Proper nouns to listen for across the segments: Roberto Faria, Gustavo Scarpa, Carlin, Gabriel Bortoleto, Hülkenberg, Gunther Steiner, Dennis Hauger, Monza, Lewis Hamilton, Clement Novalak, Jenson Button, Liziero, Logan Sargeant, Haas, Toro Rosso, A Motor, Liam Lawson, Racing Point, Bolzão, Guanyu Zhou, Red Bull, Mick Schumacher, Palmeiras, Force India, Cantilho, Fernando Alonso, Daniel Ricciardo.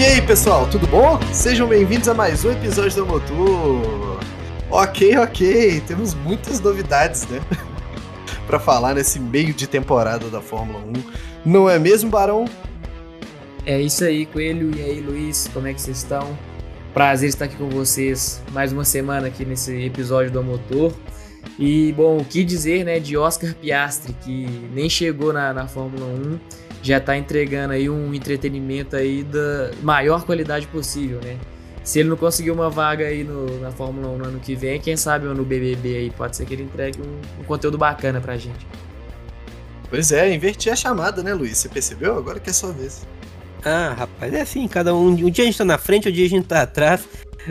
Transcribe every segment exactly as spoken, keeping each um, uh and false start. E aí, pessoal, tudo bom? Sejam bem-vindos a mais um episódio do Motor. Ok, ok, temos muitas novidades, né? Pra falar nesse meio de temporada da Fórmula um. Não é mesmo, Barão? É isso aí, Coelho. E aí, Luiz, como é que vocês estão? Prazer estar aqui com vocês mais uma semana aqui nesse episódio do Motor. E, bom, o que dizer, né, de Oscar Piastri, que nem chegou na, na Fórmula um, já tá entregando aí um entretenimento aí da maior qualidade possível, né? Se ele não conseguir uma vaga aí no, na Fórmula um no ano que vem, quem sabe no B B B aí, pode ser que ele entregue um, um conteúdo bacana pra gente. Pois é, inverti a chamada, né, Luiz? Você percebeu? Agora que é só vez. Ah, rapaz, é assim, cada um, um dia a gente tá na frente, um dia a gente tá atrás.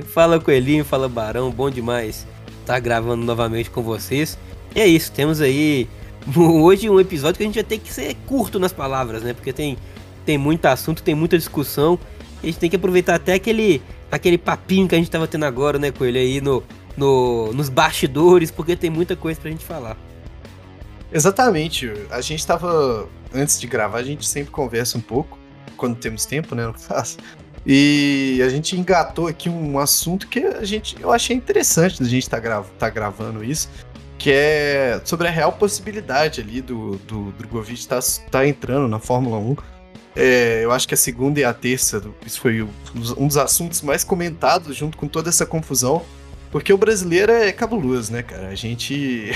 Fala Coelhinho, fala Barão, bom demais tá gravando novamente com vocês. E é isso, temos aí hoje um episódio que a gente vai ter que ser curto nas palavras, né? Porque tem, tem muito assunto, tem muita discussão. A gente tem que aproveitar até aquele, aquele papinho que a gente tava tendo agora, né, Coelho? Aí no, no, nos bastidores, porque tem muita coisa pra gente falar. Exatamente. A gente tava... Antes de gravar, a gente sempre conversa um pouco. Quando temos tempo, né? Não faz. E a gente engatou aqui um assunto que a gente, eu achei interessante da gente estar tá gra- tá gravando isso, que é sobre a real possibilidade ali do, do, do Drugovich estar tá, tá entrando na Fórmula um. É, eu acho que a segunda e a terça, isso foi um dos, um dos assuntos mais comentados junto com toda essa confusão, porque o brasileiro é cabuloso, né, cara? A gente,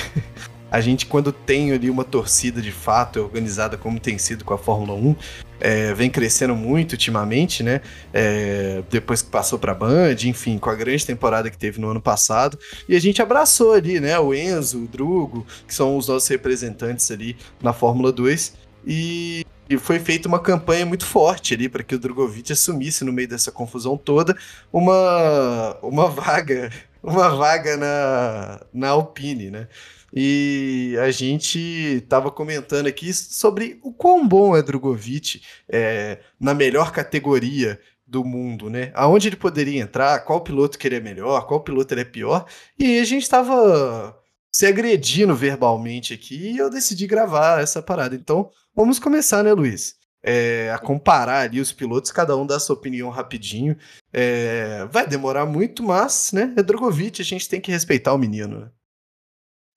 a gente quando tem ali uma torcida de fato organizada como tem sido com a Fórmula um, É, vem crescendo muito ultimamente, né? É, depois que passou pra Band, enfim, com a grande temporada que teve no ano passado. E a gente abraçou ali, né? O Enzo, o Drugo, que são os nossos representantes ali na Fórmula dois. E, e foi feita uma campanha muito forte ali para que o Drugovich assumisse, no meio dessa confusão toda, uma, uma vaga, uma vaga na, na Alpine, né? E a gente tava comentando aqui sobre o quão bom é Drugovich é, na melhor categoria do mundo, né? Aonde ele poderia entrar, qual piloto que ele é melhor, qual piloto ele é pior. E a gente tava se agredindo verbalmente aqui e eu decidi gravar essa parada. Então, vamos começar, né, Luiz? É, a comparar ali os pilotos, cada um dá a sua opinião rapidinho. É, vai demorar muito, mas, né, é Drugovich, a gente tem que respeitar o menino, né?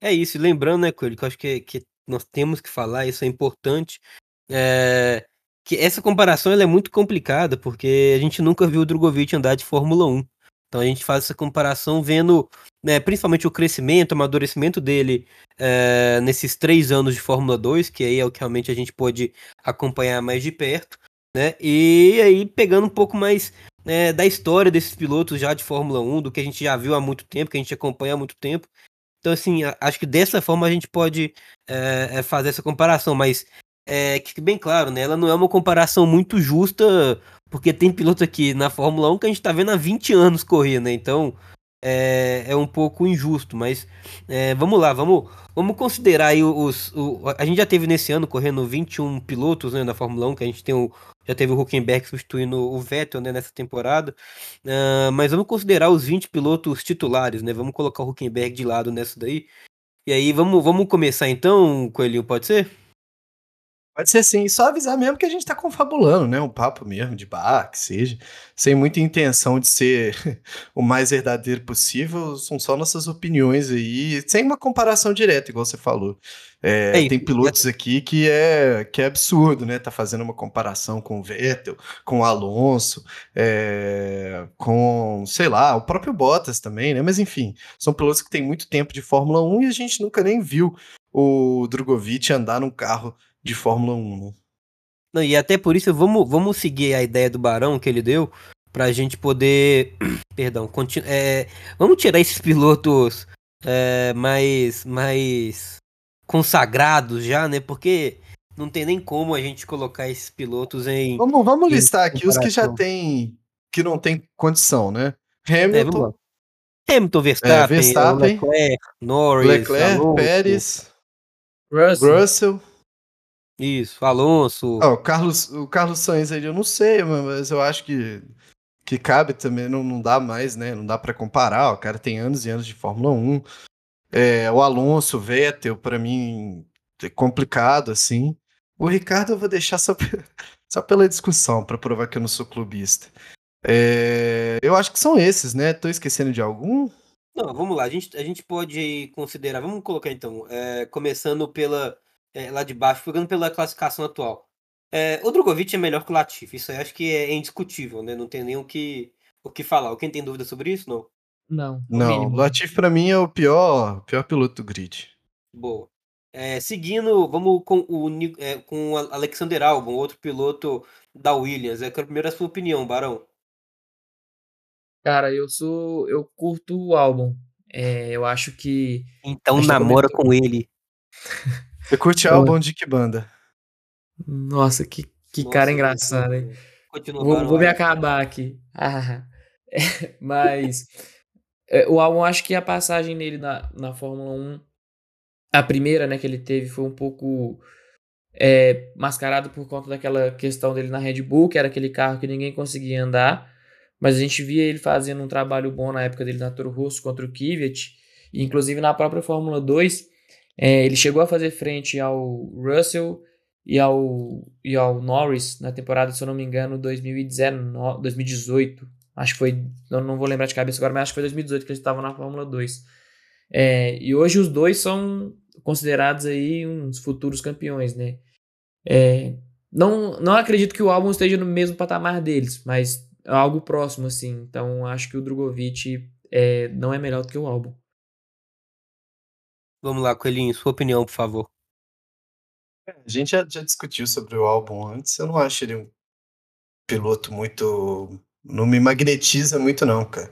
É isso, e lembrando, né, Coelho, que eu acho que, que nós temos que falar, isso é importante, é, que essa comparação ela é muito complicada, porque a gente nunca viu o Drugovich andar de Fórmula um. Então a gente faz essa comparação vendo, né, principalmente o crescimento, o amadurecimento dele é, nesses três anos de Fórmula dois, que aí é o que realmente a gente pôde acompanhar mais de perto, né, e aí pegando um pouco mais é, da história desses pilotos já de Fórmula um, do que a gente já viu há muito tempo, que a gente acompanha há muito tempo. Então, assim, acho que dessa forma a gente pode é, fazer essa comparação, mas é que bem claro, né? Ela não é uma comparação muito justa, porque tem piloto aqui na Fórmula um que a gente tá vendo há vinte anos correr, né? Então, é, é um pouco injusto, mas é, vamos lá, vamos, vamos considerar aí os... O, a gente já teve nesse ano correndo vinte e um pilotos, né, na Fórmula um, que a gente tem o, já teve o Hülkenberg substituindo o Vettel, né, nessa temporada, uh, mas vamos considerar os vinte pilotos titulares, né, vamos colocar o Hülkenberg de lado nessa daí, e aí vamos, vamos começar então, Coelhinho, pode ser? Pode ser sim, só avisar mesmo que a gente tá confabulando, né, um papo mesmo de bar, que seja, sem muita intenção de ser o mais verdadeiro possível, são só nossas opiniões aí, sem uma comparação direta, igual você falou. É, Ei, tem pilotos é... aqui que é, que é absurdo, né, tá fazendo uma comparação com o Vettel, com o Alonso, é, com, sei lá, o próprio Bottas também, né, mas enfim, são pilotos que têm muito tempo de Fórmula um e a gente nunca nem viu o Drugovich andar num carro de Fórmula um. Não, e até por isso vamos, vamos seguir a ideia do Barão que ele deu, pra gente poder perdão, continu- é, vamos tirar esses pilotos é, mais, mais consagrados já, né, porque não tem nem como a gente colocar esses pilotos em... Vamos, vamos em listar aqui os que já tem, que não tem condição, né? Hamilton, é, Hamilton Verstappen, é, Verstappen Leclerc, Norris, Leclerc, Alonso, Pérez, Russell, Russell isso, Alonso... Ah, o, Carlos, o Carlos Sainz aí, eu não sei, mas eu acho que, que cabe também, não, não dá mais, né? Não dá pra comparar, o cara tem anos e anos de Fórmula um. É, o Alonso, o Vettel, pra mim, é complicado, assim. O Ricardo eu vou deixar só pra, Só pela discussão, para provar que eu não sou clubista. É, eu acho que são esses, né? Tô esquecendo de algum? Não, vamos lá. A gente, a gente pode considerar... Vamos colocar, então, é, começando pela é, lá de baixo, pegando pela classificação atual. É, o Drugovich é melhor que o Latifi. Isso aí acho que é indiscutível, né? Não tem nem o que, o que falar. Alguém tem dúvida sobre isso? Não. Não, não. O Latifi, para mim, é o pior, pior piloto do grid. Boa. É, seguindo, vamos com o, é, com o Alexander Albon, outro piloto da Williams. Eu quero primeiro a sua opinião, Barão. Cara, eu sou. Eu curto o Albon. É, eu acho que. Então namora comentou... com ele. Você curte Albon de que banda? Nossa, que, que Nossa, cara engraçado, hein? Vou, vou me acabar aqui. Ah, é, mas é, o Albon, acho que a passagem dele na, na Fórmula um. A primeira, né, que ele teve foi um pouco é, mascarado por conta daquela questão dele na Red Bull, que era aquele carro que ninguém conseguia andar, mas a gente via ele fazendo um trabalho bom na época dele na Toro Rosso contra o Kvyat, e inclusive na própria Fórmula dois, é, ele chegou a fazer frente ao Russell e ao, e ao Norris na temporada, se eu não me engano, dois mil e dezoito, acho que foi, eu não vou lembrar de cabeça agora, mas acho que foi dois mil e dezoito que eles estavam na Fórmula dois. É, e hoje os dois são considerados aí uns futuros campeões, né? É, não, não acredito que o Albon esteja no mesmo patamar deles, mas algo próximo, assim. Então, acho que o Drugovich é, não é melhor do que o Albon. Vamos lá, Coelhinho, sua opinião, por favor. A gente já, já discutiu sobre o Albon antes. Eu não acho ele um piloto muito... Não me magnetiza muito, não, cara.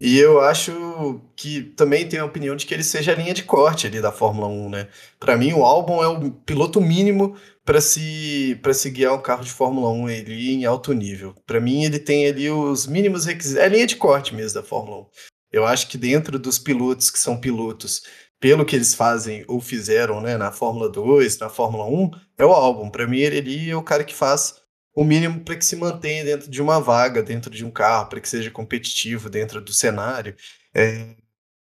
E eu acho que também tenho a opinião de que ele seja a linha de corte ali da Fórmula um, né? Para mim, o Albon é o piloto mínimo para se, para se guiar um carro de Fórmula um ali em alto nível. Para mim, ele tem ali os mínimos requisitos. É a linha de corte mesmo da Fórmula um. Eu acho que dentro dos pilotos que são pilotos, pelo que eles fazem ou fizeram, né, na Fórmula dois, na Fórmula um, é o Albon. Para mim, ele é o cara que faz... o mínimo para que se mantenha dentro de uma vaga, dentro de um carro, para que seja competitivo dentro do cenário. É,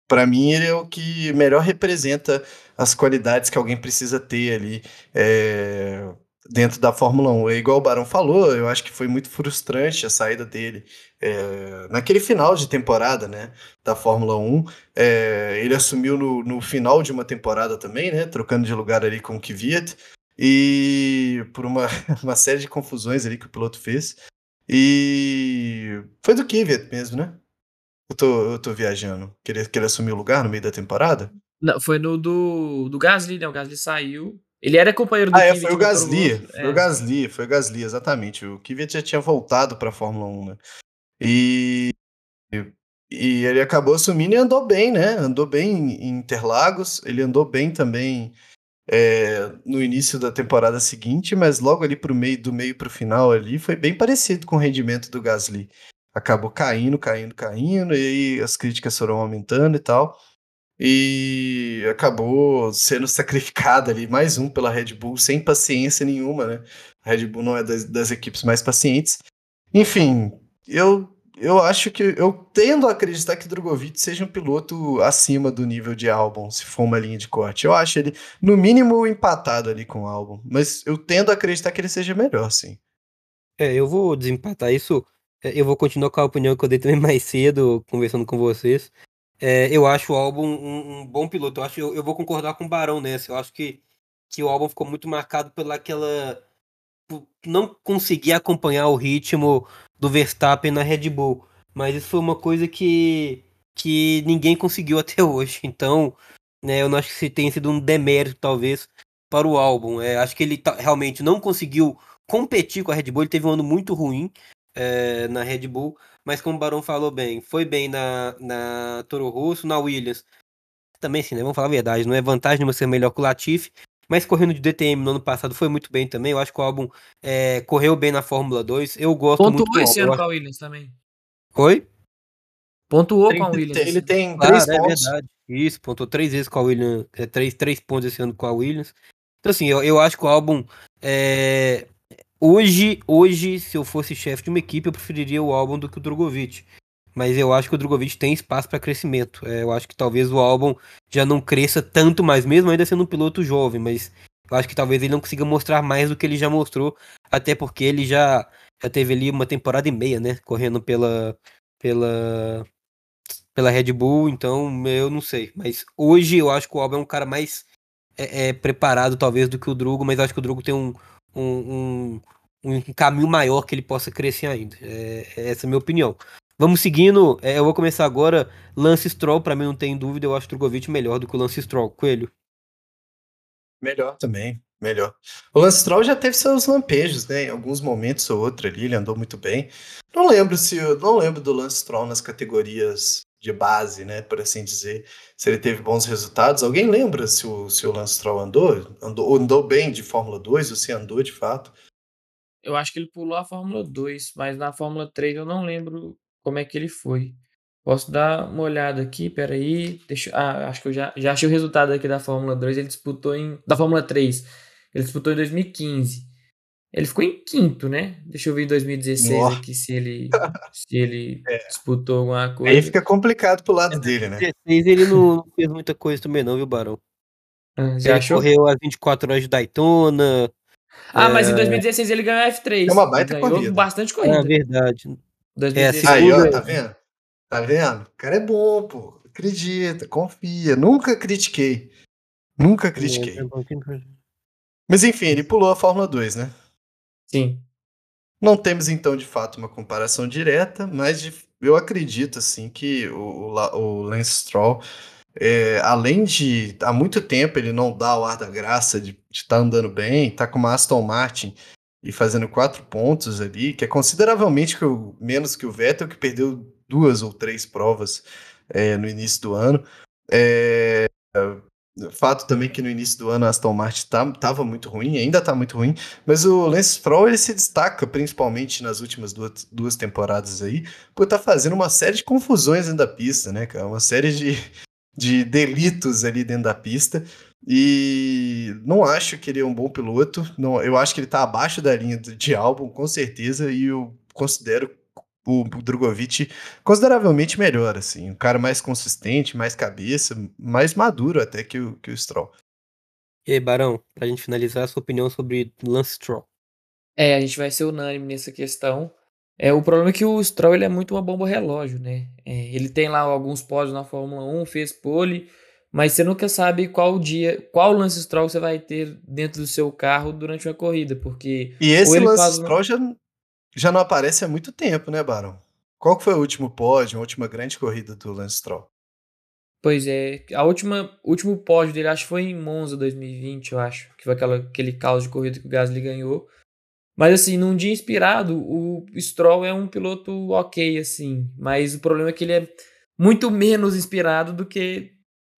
para mim, ele é o que melhor representa as qualidades que alguém precisa ter ali é, dentro da Fórmula um. É igual o Barão falou, eu acho que foi muito frustrante a saída dele é, naquele final de temporada, né, da Fórmula um. É, ele assumiu no, no final de uma temporada também, né, trocando de lugar ali com o Kvyat. E por uma, uma série de confusões ali que o piloto fez. E foi do Kvyat mesmo, né? Eu tô, eu tô viajando. Que ele, que ele assumiu o lugar no meio da temporada? Não, foi no do, do Gasly, né? O Gasly saiu. Ele era companheiro do ah, Kvyat. Ah, é, foi o Gasly. Foi é. o Gasly, foi o Gasly, exatamente. O Kvyat já tinha voltado pra Fórmula um, né? E... E ele acabou assumindo e andou bem, né? Andou bem em Interlagos. Ele andou bem também... É, no início da temporada seguinte, mas logo ali pro meio, do meio pro final ali, foi bem parecido com o rendimento do Gasly. Acabou caindo, caindo, caindo, e aí as críticas foram aumentando e tal, e acabou sendo sacrificado ali, mais um pela Red Bull, sem paciência nenhuma, né? A Red Bull não é das, das equipes mais pacientes. Enfim, eu, eu acho que, eu tendo a acreditar que Drugovich seja um piloto acima do nível de Albon, se for uma linha de corte. Eu acho ele, no mínimo, empatado ali com o Albon, mas eu tendo a acreditar que ele seja melhor, sim. É, eu vou desempatar isso, eu vou continuar com a opinião que eu dei também mais cedo, conversando com vocês. É, eu acho o Albon um, um bom piloto, eu, acho, eu, eu vou concordar com o Barão nessa, eu acho que, que o Albon ficou muito marcado pela aquela... não conseguia acompanhar o ritmo do Verstappen na Red Bull, mas isso foi uma coisa que, que ninguém conseguiu até hoje, então, né, eu não acho que tenha sido um demérito, talvez, para o Albon. É, acho que ele ta- realmente não conseguiu competir com a Red Bull, ele teve um ano muito ruim é, na Red Bull, mas como o Barão falou bem, foi bem na, na Toro Rosso, na Williams, também sim, né, vamos falar a verdade, não é vantagem você ser melhor que o Latifi, mas correndo de D T M no ano passado foi muito bem também. Eu acho que o Albon é, correu bem na Fórmula dois. Eu gosto Pontuou muito do Albon. Pontuou esse ano com a Williams também. Foi? Pontuou trinta, com a Williams. Ele tem claro, três é pontos. Verdade. Isso, pontuou três vezes com a Williams. É, três, três pontos esse ano com a Williams. Então, assim, eu, eu acho que o Albon... É, hoje, hoje, se eu fosse chefe de uma equipe, eu preferiria o Albon do que o Drugovich. Mas eu acho que o Drugovich tem espaço para crescimento. É, eu acho que talvez o Albon já não cresça tanto mais, mesmo ainda sendo um piloto jovem, mas Eu acho que talvez ele não consiga mostrar mais do que ele já mostrou, até porque ele já, já teve ali uma temporada e meia, né? Correndo pela, pela, pela Red Bull, então eu não sei. Mas hoje eu acho que o Albon é um cara mais é, é, preparado talvez do que o Drugo, mas acho que o Drugo tem um, um, um, um caminho maior que ele possa crescer ainda. É, essa é a minha opinião. Vamos seguindo, é, eu vou começar agora. Lance Stroll, pra mim não tem dúvida, eu acho o Drugovich melhor do que o Lance Stroll. Coelho? Melhor também, melhor. O Lance Stroll já teve seus lampejos, né? Em alguns momentos ou outro ali, ele andou muito bem. Não lembro se eu, não lembro do Lance Stroll nas categorias de base, né? Por assim dizer, se ele teve bons resultados. Alguém lembra se o, se o Lance Stroll andou? andou? Andou bem de Fórmula dois ou se andou de fato? Eu acho que ele pulou a Fórmula dois, mas na Fórmula três eu não lembro como é que ele foi. Posso dar uma olhada aqui, peraí. Deixa, ah, acho que eu já, já achei o resultado aqui da Fórmula dois. Ele disputou em... Da Fórmula três. Ele disputou em dois mil e quinze. Ele ficou em quinto, né? Deixa eu ver em dois mil e dezesseis Nossa. Aqui se ele, se ele é. disputou alguma coisa. Aí fica complicado pro lado é, dele, né? Em dois mil e dezesseis ele não fez muita coisa também não, viu, Barão? Ah, já ele achou? Correu as vinte e quatro horas de Daytona. Ah, é... mas em dois mil e dezesseis ele ganhou a F três. É uma baita ganhou corrida. Bastante corrida. É verdade. dois mil e dezesseis. É, aí, ó, tá vendo? Tá vendo? O cara é bom, pô. Acredita, confia. Nunca critiquei. Nunca critiquei. Mas enfim, ele pulou a Fórmula dois, né? Sim. Não temos, então, de fato, uma comparação direta, mas de, eu acredito, assim, que o, o, o Lance Stroll, é, além de... Há muito tempo ele não dá o ar da graça de estar tá andando bem, tá com uma Aston Martin e fazendo quatro pontos ali, que é consideravelmente que o, menos que o Vettel, que perdeu duas ou três provas é, no início do ano. É, fato também que no início do ano a Aston Martin estava muito ruim, ainda está muito ruim, mas o Lance Stroll ele se destaca principalmente nas últimas duas, duas temporadas aí, por estar tá fazendo uma série de confusões dentro da pista, né, cara? Uma série de, de delitos ali dentro da pista. E não acho que ele é um bom piloto, não, eu acho que ele está abaixo da linha de Albon, com certeza, e eu considero o Drugovich consideravelmente melhor, assim, um cara mais consistente, mais cabeça, mais maduro até que o, que o Stroll. E aí, Barão, pra gente finalizar, a sua opinião sobre Lance Stroll? É, a gente vai ser unânime nessa questão. É, o problema é que o Stroll ele é muito uma bomba relógio, né? É, ele tem lá alguns pódios na Fórmula um, fez pole... Mas você nunca sabe qual dia, qual Lance Stroll você vai ter dentro do seu carro durante uma corrida, porque... E esse Lance Stroll uma... já, já não aparece há muito tempo, né, Barão? Qual que foi o último pódio, a última grande corrida do Lance Stroll? Pois é, a última, o último pódio dele acho que foi em Monza dois mil e vinte, eu acho, que foi aquela, aquele caos de corrida que o Gasly ganhou. Mas assim, num dia inspirado, o Stroll é um piloto ok, assim, mas o problema é que ele é muito menos inspirado do que...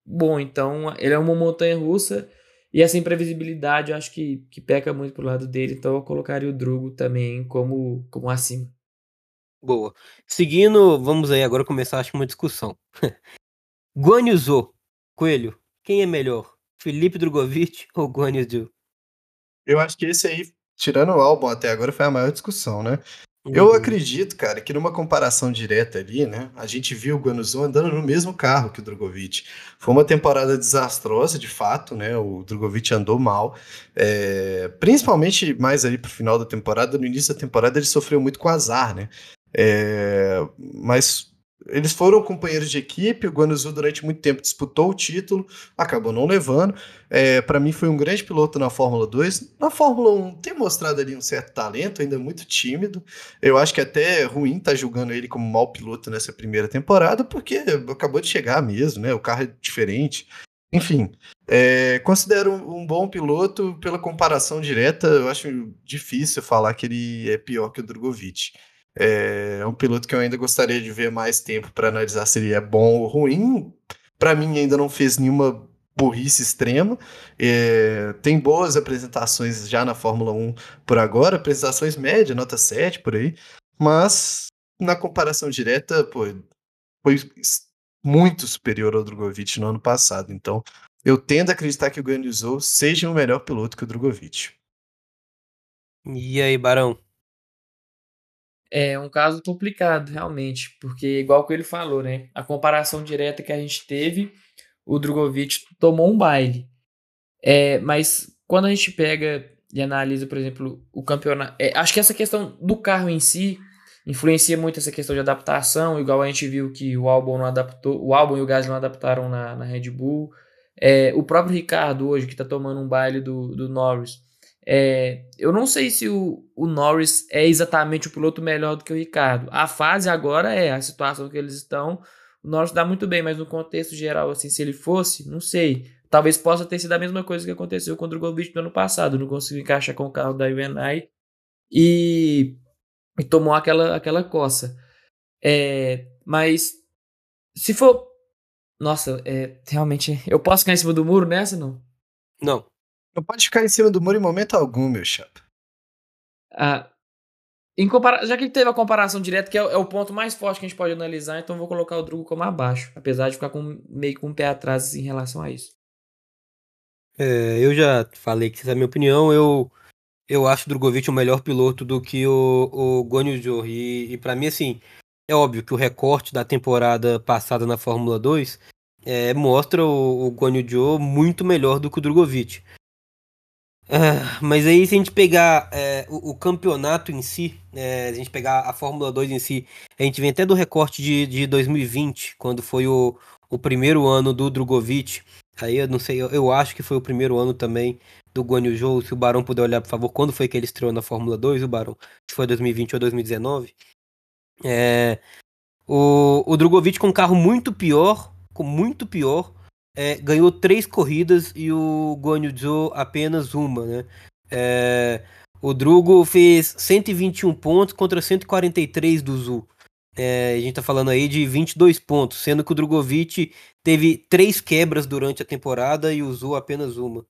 Bom, então ele é uma montanha russa e essa imprevisibilidade eu acho que, que peca muito pro lado dele, então eu colocaria o Drugo também como, como acima. Boa. Seguindo, vamos aí agora começar acho uma discussão. Guanyu Zhou, Coelho, quem é melhor? Felipe Drugovich ou Guanyu Zhou? Eu acho que esse aí, tirando o álbum até agora, foi a maior discussão, né? Eu acredito, cara, que numa comparação direta ali, né, a gente viu o Guanyu Zhou andando no mesmo carro que o Drugovich. Foi uma temporada desastrosa, de fato, né, o Drugovich andou mal, é, principalmente mais ali pro final da temporada, no início da temporada ele sofreu muito com azar, né, é, mas eles foram companheiros de equipe, o Guanyu Zhou durante muito tempo disputou o título, acabou não levando, é, para mim foi um grande piloto na Fórmula dois, na Fórmula um tem mostrado ali um certo talento, ainda muito tímido, eu acho que até é ruim estar tá julgando ele como mau piloto nessa primeira temporada, porque acabou de chegar mesmo, né? O carro é diferente, enfim, é, considero um bom piloto, pela comparação direta, eu acho difícil falar que ele é pior que o Drugovich. É um piloto que eu ainda gostaria de ver mais tempo para analisar se ele é bom ou ruim. Para mim ainda não fez nenhuma burrice extrema, é, tem boas apresentações já na Fórmula um por agora, apresentações média, nota sete por aí, mas na comparação direta pô, foi muito superior ao Drugovich no ano passado, então eu tendo a acreditar que o Guanyu Zhou seja um melhor piloto que o Drugovich. E aí, Barão? É um caso complicado, realmente, porque igual que ele falou, né? A comparação direta que a gente teve, o Drugovich tomou um baile. É, mas quando a gente pega e analisa, por exemplo, o campeonato... É, acho que essa questão do carro em si influencia muito essa questão de adaptação, igual a gente viu que o Albon não adaptou, o Albon e o Gasly não adaptaram na, na Red Bull. É, o próprio Ricardo hoje, que está tomando um baile do, do Norris. É, eu não sei se o, o Norris é exatamente o piloto melhor do que o Ricardo. A fase agora é a situação que eles estão. O Norris dá muito bem, mas no contexto geral, assim, se ele fosse, não sei. Talvez possa ter sido a mesma coisa que aconteceu com o Drugovich no ano passado. Não conseguiu encaixar com o carro da U N I e, e tomou aquela, aquela coça. É, mas se for... Nossa, é, realmente... Eu posso ficar em cima do muro nessa, não? Não. Não pode ficar em cima do muro em momento algum, meu chapa. Ah, em compara... Já que teve a comparação direta, que é, é o ponto mais forte que a gente pode analisar, então vou colocar o Drugo como abaixo. Apesar de ficar com, meio com o pé atrás em relação a isso. É, eu já falei que essa é a minha opinião. Eu, eu acho o Drugovich o melhor piloto do que o, o Guanyu Zhou. E, e pra mim, assim... É óbvio que o recorte da temporada passada na Fórmula dois é, mostra o, o Guanyu Zhou muito melhor do que o Drugovich. Ah, mas aí se a gente pegar é, o, o campeonato em si, é, se a gente pegar a Fórmula dois em si, a gente vem até do recorte de, de dois mil e vinte, quando foi o, o primeiro ano do Drugovich. Aí eu não sei, eu, eu acho que foi o primeiro ano também do Guanyu Zhou. Se o Barão puder olhar, por favor, quando foi que ele estreou na Fórmula dois, o Barão? Se foi dois mil e vinte ou dois mil e dezenove? É, o, o Drugovich com um carro muito pior, com muito pior, é, ganhou três corridas e o Guanyu Zhou apenas uma, né? É, o Drugo fez cento e vinte e um pontos contra cento e quarenta e três do Zhou. É, a gente tá falando aí de vinte e dois pontos, sendo que o Drugovich teve três quebras durante a temporada e o Zhou apenas uma.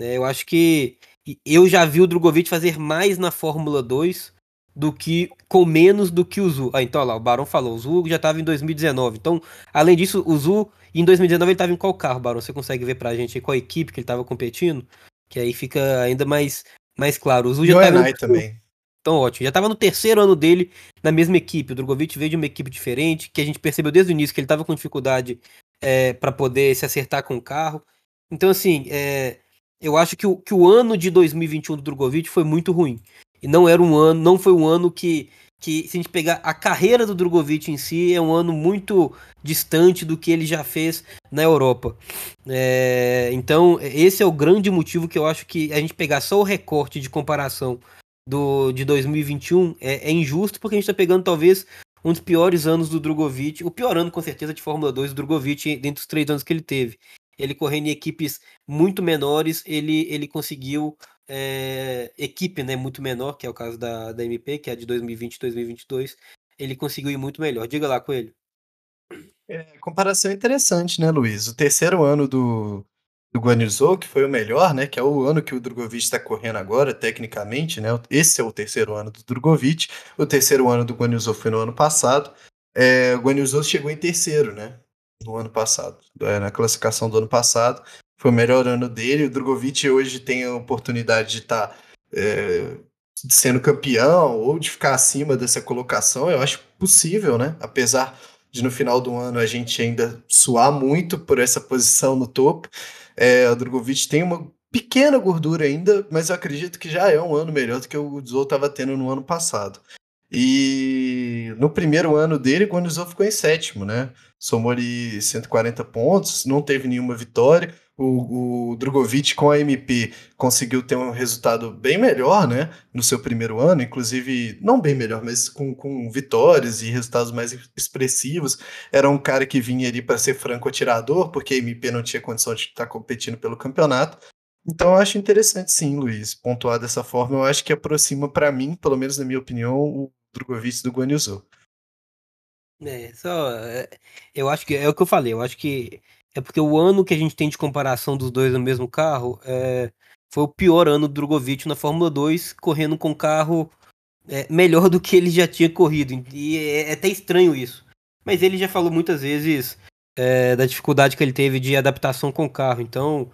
É, eu acho que eu já vi o Drugovich fazer mais na Fórmula dois do que, com menos do que o Zhou. Ah, então olha lá, o Barão falou, o Zhou já estava em dois mil e dezenove, então, além disso, o Zhou em dois mil e dezenove ele estava em qual carro, Barão? Você consegue ver pra gente aí qual equipe que ele estava competindo? Que aí fica ainda mais, mais claro. O Zhou já estava também. Então ótimo, já estava no terceiro ano dele na mesma equipe. O Drugovich veio de uma equipe diferente, que a gente percebeu desde o início que ele estava com dificuldade é, para poder se acertar com o carro. Então assim, é, eu acho que o, que o ano de dois mil e vinte e um do Drugovich foi muito ruim. E não era um ano, não foi um ano que, que, se a gente pegar a carreira do Drugovich em si, é um ano muito distante do que ele já fez na Europa. É, então, esse é o grande motivo que eu acho que a gente pegar só o recorte de comparação do, de dois mil e vinte e um é, é injusto, porque a gente está pegando talvez um dos piores anos do Drugovich, o pior ano com certeza de Fórmula dois do Drugovich, dentre os três anos que ele teve. Ele correndo em equipes muito menores, ele, ele conseguiu... É, equipe, né, muito menor, que é o caso da, da M P, que é de dois mil e vinte e dois mil e vinte e dois, ele conseguiu ir muito melhor. Diga lá, Coelho. É, comparação interessante, né, Luiz? O terceiro ano do, do Guanyu Zhou, que foi o melhor, né, que é o ano que o Drugovich está correndo agora, tecnicamente, né, esse é o terceiro ano do Drugovich. O terceiro ano do Guanyu Zhou foi no ano passado. É, o Guanyu Zhou chegou em terceiro, né, no ano passado, na classificação do ano passado. Foi o melhor ano dele. O Drugovich hoje tem a oportunidade de estar tá, é, sendo campeão ou de ficar acima dessa colocação. Eu acho possível, né? Apesar de no final do ano a gente ainda suar muito por essa posição no topo. É, o Drugovich tem uma pequena gordura ainda, mas eu acredito que já é um ano melhor do que o Zhou estava tendo no ano passado. E no primeiro ano dele, quando o Zhou ficou em sétimo, né? Somou ali cento e quarenta pontos, não teve nenhuma vitória. O, o Drugovich com a M P conseguiu ter um resultado bem melhor, né, no seu primeiro ano, inclusive não bem melhor, mas com, com vitórias e resultados mais expressivos. Era um cara que vinha ali para ser franco atirador, porque a M P não tinha condição de estar competindo pelo campeonato. Então eu acho interessante sim, Luiz, pontuar dessa forma. Eu acho que aproxima para mim, pelo menos na minha opinião, o Drugovich do Guanyu Zhou. É, só, eu acho que é o que eu falei, eu acho que é porque o ano que a gente tem de comparação dos dois no mesmo carro é, foi o pior ano do Drugovich na Fórmula dois, correndo com um carro é, melhor do que ele já tinha corrido. E é, é até estranho isso. Mas ele já falou muitas vezes é, da dificuldade que ele teve de adaptação com o carro. Então,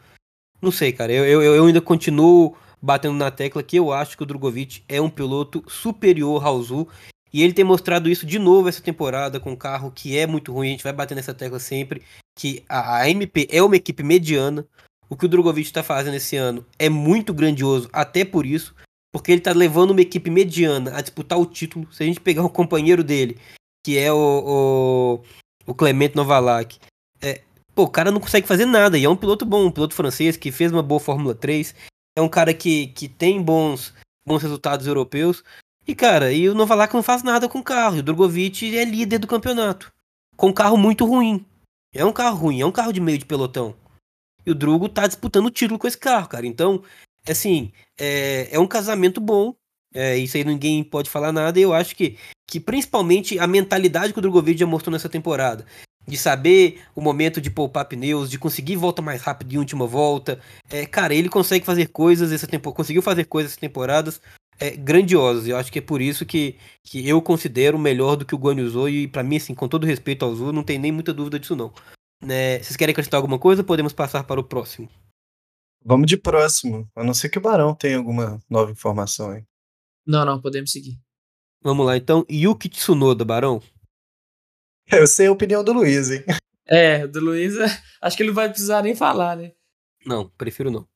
não sei, cara. Eu, eu, eu ainda continuo batendo na tecla que eu acho que o Drugovich é um piloto superior ao Zhou. E ele tem mostrado isso de novo essa temporada com um carro que é muito ruim. A gente vai bater nessa tecla sempre, que a M P é uma equipe mediana. O que o Drugovich está fazendo esse ano é muito grandioso, até por isso, porque ele está levando uma equipe mediana a disputar o título. Se a gente pegar um companheiro dele, que é o, o, o Clement Novalak, é, pô, o cara não consegue fazer nada, e é um piloto bom, um piloto francês que fez uma boa Fórmula três, é um cara que, que tem bons, bons resultados europeus, e cara, e o Novalak não faz nada com o carro, e o Drugovich é líder do campeonato, com um carro muito ruim, é um carro ruim, é um carro de meio de pelotão. E o Drugo tá disputando o título com esse carro, cara. Então, assim, é, é um casamento bom. É, isso aí ninguém pode falar nada. E eu acho que, que, principalmente, a mentalidade que o Drugovich já mostrou nessa temporada. De saber o momento de poupar pneus, de conseguir volta mais rápido em última volta. É, cara, ele consegue fazer coisas, essa temporada, conseguiu fazer coisas essas temporadas é, grandiosas. Eu acho que é por isso que, que eu considero melhor do que o Guanyu Zhou. E pra mim, assim, com todo respeito ao Zhou, não tem nem muita dúvida disso, não. Né, vocês querem acrescentar alguma coisa ou podemos passar para o próximo? Vamos de próximo, a não ser que o Barão tenha alguma nova informação aí. Não, não, podemos seguir. Vamos lá então, Yuki Tsunoda, Barão. Eu sei a opinião do Luiz, hein? É, do Luiz, acho que ele não vai precisar nem falar, né? Não, prefiro não.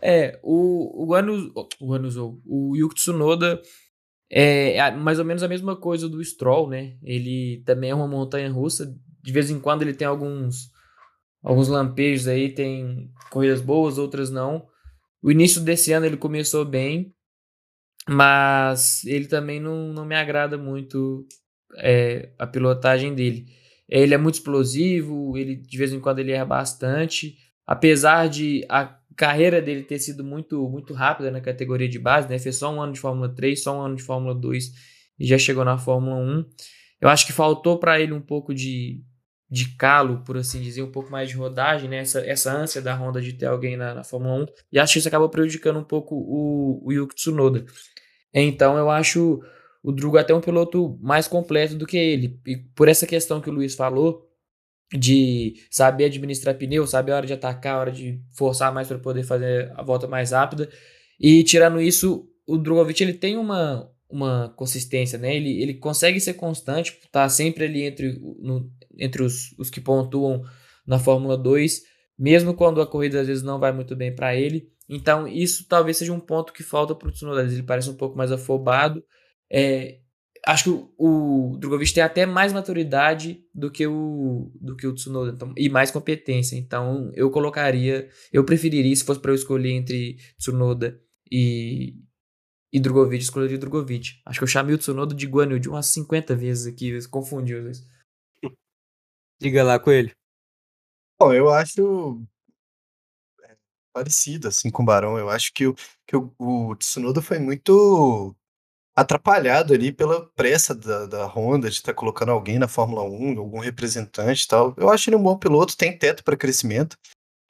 É, o, o, Anu, o, Anu, o Yuki Tsunoda é mais ou menos a mesma coisa do Stroll, né? Ele também é uma montanha russa. De vez em quando ele tem alguns, alguns lampejos aí, tem corridas boas, outras não. O início desse ano ele começou bem, mas ele também não, não me agrada muito é, a pilotagem dele. Ele é muito explosivo, ele, de vez em quando ele erra bastante, apesar de a carreira dele ter sido muito, muito rápida na categoria de base, né? Fez só um ano de Fórmula três, só um ano de Fórmula dois e já chegou na Fórmula um. Eu acho que faltou para ele um pouco de... de calo, por assim dizer, um pouco mais de rodagem, né? Essa, essa ânsia da Honda de ter alguém na, na Fórmula um, e acho que isso acabou prejudicando um pouco o, o Yuki Tsunoda. Então eu acho o Drugo até um piloto mais completo do que ele, e por essa questão que o Luiz falou, de saber administrar pneu, saber a hora de atacar, a hora de forçar mais para poder fazer a volta mais rápida, e tirando isso, o Drugovich ele tem uma, uma consistência, né? Ele, ele consegue ser constante, tá sempre ali entre no, entre os, os que pontuam na Fórmula dois, mesmo quando a corrida às vezes não vai muito bem para ele. Então isso talvez seja um ponto que falta para o Tsunoda, ele parece um pouco mais afobado. É, acho que o, o Drugovich tem até mais maturidade do que o, do que o Tsunoda, então, e mais competência, então eu colocaria, eu preferiria, se fosse para eu escolher entre Tsunoda e, e Drugovich, escolheria Drugovich. Acho que eu chamei o Tsunoda de Guanyu de umas cinquenta vezes aqui, confundi os dois. Diga lá, Coelho. Bom, eu acho parecido, assim, com o Barão. Eu acho que o, que o, o Tsunoda foi muito atrapalhado ali pela pressa da, da Honda de estar tá colocando alguém na Fórmula um, algum representante e tal. Eu acho ele um bom piloto, tem teto para crescimento.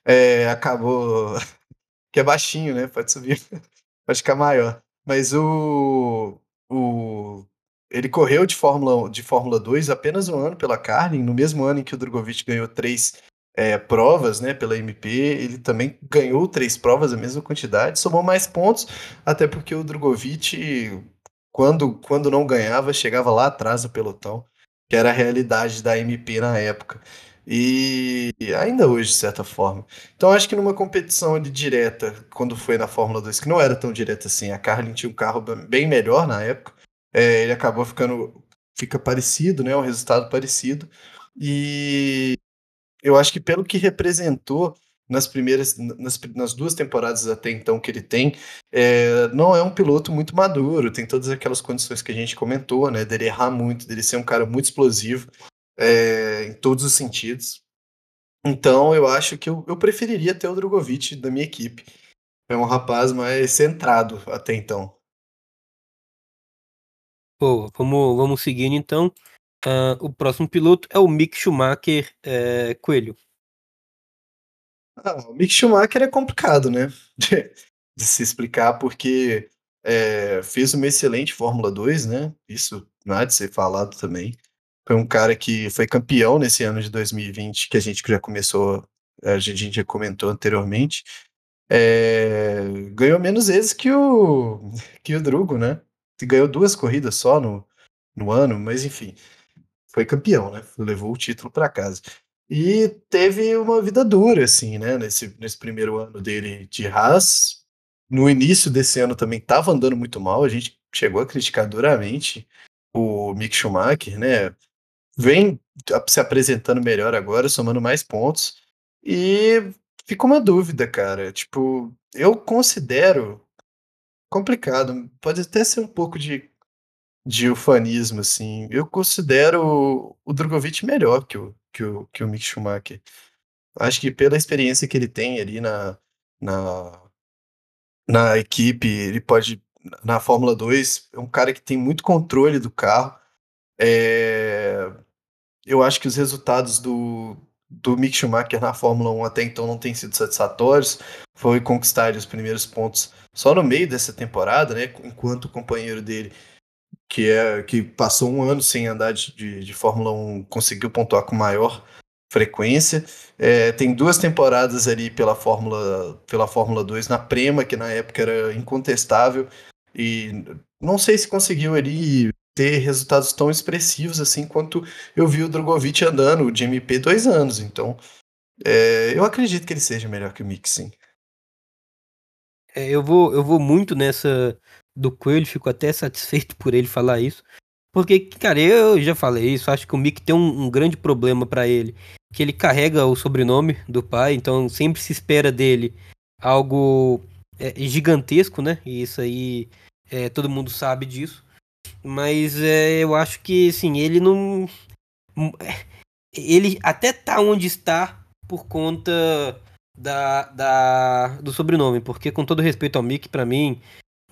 É, acabou... que é baixinho, né? Pode subir. Pode ficar maior. Mas o... o... ele correu de Fórmula, de Fórmula dois apenas um ano pela Carlin, no mesmo ano em que o Drugovich ganhou três é, provas, né, pela M P, ele também ganhou três provas, a mesma quantidade, somou mais pontos, até porque o Drugovich, quando, quando não ganhava, chegava lá atrás do pelotão, que era a realidade da M P na época. E ainda hoje, de certa forma. Então acho que numa competição ali direta, quando foi na Fórmula dois, que não era tão direta assim, a Carlin tinha um carro bem melhor na época, É, ele acabou ficando fica parecido, né, um resultado parecido, e eu acho que pelo que representou nas primeiras, nas, nas duas temporadas até então que ele tem, é, não é um piloto muito maduro, tem todas aquelas condições que a gente comentou, né, dele errar muito, dele ser um cara muito explosivo é, em todos os sentidos. Então eu acho que eu, eu preferiria ter o Drugovich da minha equipe, é um rapaz mais centrado até então. Boa, vamos, vamos seguindo então. Uh, o próximo piloto é o Mick Schumacher, é, Coelho. Ah, o Mick Schumacher é complicado, né? De, de se explicar, porque é, fez uma excelente Fórmula dois, né? Isso não há de ser falado também. Foi um cara que foi campeão nesse ano de dois mil e vinte, que a gente já começou, a gente já comentou anteriormente. É, ganhou menos vezes que o, que o Drugo, né? Ganhou duas corridas só no, no ano, mas enfim, foi campeão, né? Levou o título para casa. E teve uma vida dura, assim, né? Nesse, nesse primeiro ano dele de Haas. No início desse ano também estava andando muito mal. A gente chegou a criticar duramente o Mick Schumacher, né? Vem se apresentando melhor agora, somando mais pontos. E fica uma dúvida, cara. Tipo, eu considero complicado. Pode até ser um pouco de, de ufanismo, assim. Eu considero o Drugovich melhor que o Que o, que o Mick Schumacher. Acho que pela experiência que ele tem ali na, na, na equipe, ele pode, na Fórmula dois, é um cara que tem muito controle do carro. É, eu acho que os resultados do, do Mick Schumacher na Fórmula um até então não têm sido satisfatórios. Foi conquistar os primeiros pontos só no meio dessa temporada, né, enquanto o companheiro dele, Que, é, que passou um ano sem andar de, de, de Fórmula um, conseguiu pontuar com maior frequência. É, tem duas temporadas ali pela Fórmula, pela Fórmula dois na Prema, que na época era incontestável, e não sei se conseguiu ali ter resultados tão expressivos assim quanto eu vi o Drugovich andando de M P dois anos. Então, é, eu acredito que ele seja melhor que o Mick, sim. É, eu, vou, eu vou muito nessa do Coelho, fico até satisfeito por ele falar isso, porque, cara, eu já falei isso, acho que o Mick tem um, um grande problema pra ele, que ele carrega o sobrenome do pai, então sempre se espera dele algo é, gigantesco, né, e isso aí é, todo mundo sabe disso, mas é, eu acho que, assim, ele não... ele até tá onde está por conta da, da, do sobrenome, porque, com todo respeito ao Mick, pra mim,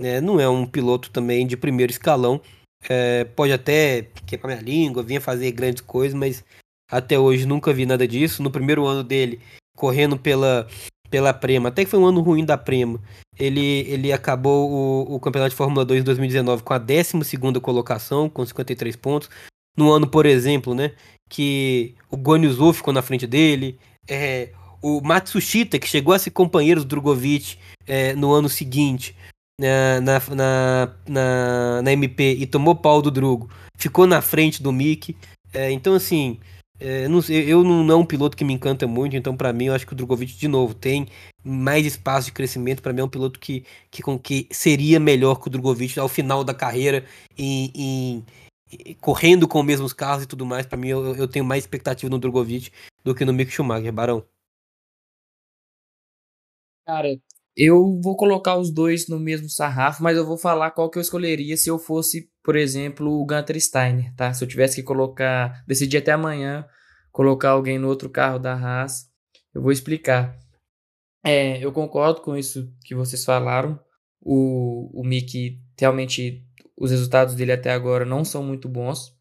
É, não é um piloto também de primeiro escalão, é, pode até quebrar minha língua, vinha fazer grandes coisas, mas até hoje nunca vi nada disso. No primeiro ano dele, correndo pela, pela Prema, até que foi um ano ruim da Prema, ele, ele acabou o, o campeonato de Fórmula dois em dois mil e dezenove com a décima segunda colocação, com cinquenta e três pontos. No ano, por exemplo, né, que o Guanyu Zhou ficou na frente dele, é, o Matsushita, que chegou a ser companheiro do Drugovich é, no ano seguinte, Na, na, na, na M P, e tomou pau do Drugo, ficou na frente do Mick. É, então, assim, é, não, eu não, não é um piloto que me encanta muito, então pra mim eu acho que o Drugovich, de novo, tem mais espaço de crescimento. Pra mim é um piloto que, que, com, que seria melhor que o Drugovich ao final da carreira, em, em, em, correndo com os mesmos carros e tudo mais. Pra mim, eu, eu tenho mais expectativa no Drugovich do que no Mick Schumacher, Barão. Cara, eu vou colocar os dois no mesmo sarrafo, mas eu vou falar qual que eu escolheria se eu fosse, por exemplo, o Gunther Steiner, tá? Se eu tivesse que colocar, decidir até amanhã, colocar alguém no outro carro da Haas, eu vou explicar. É, eu concordo com isso que vocês falaram. O, o Mick, realmente, os resultados dele até agora não são muito bons.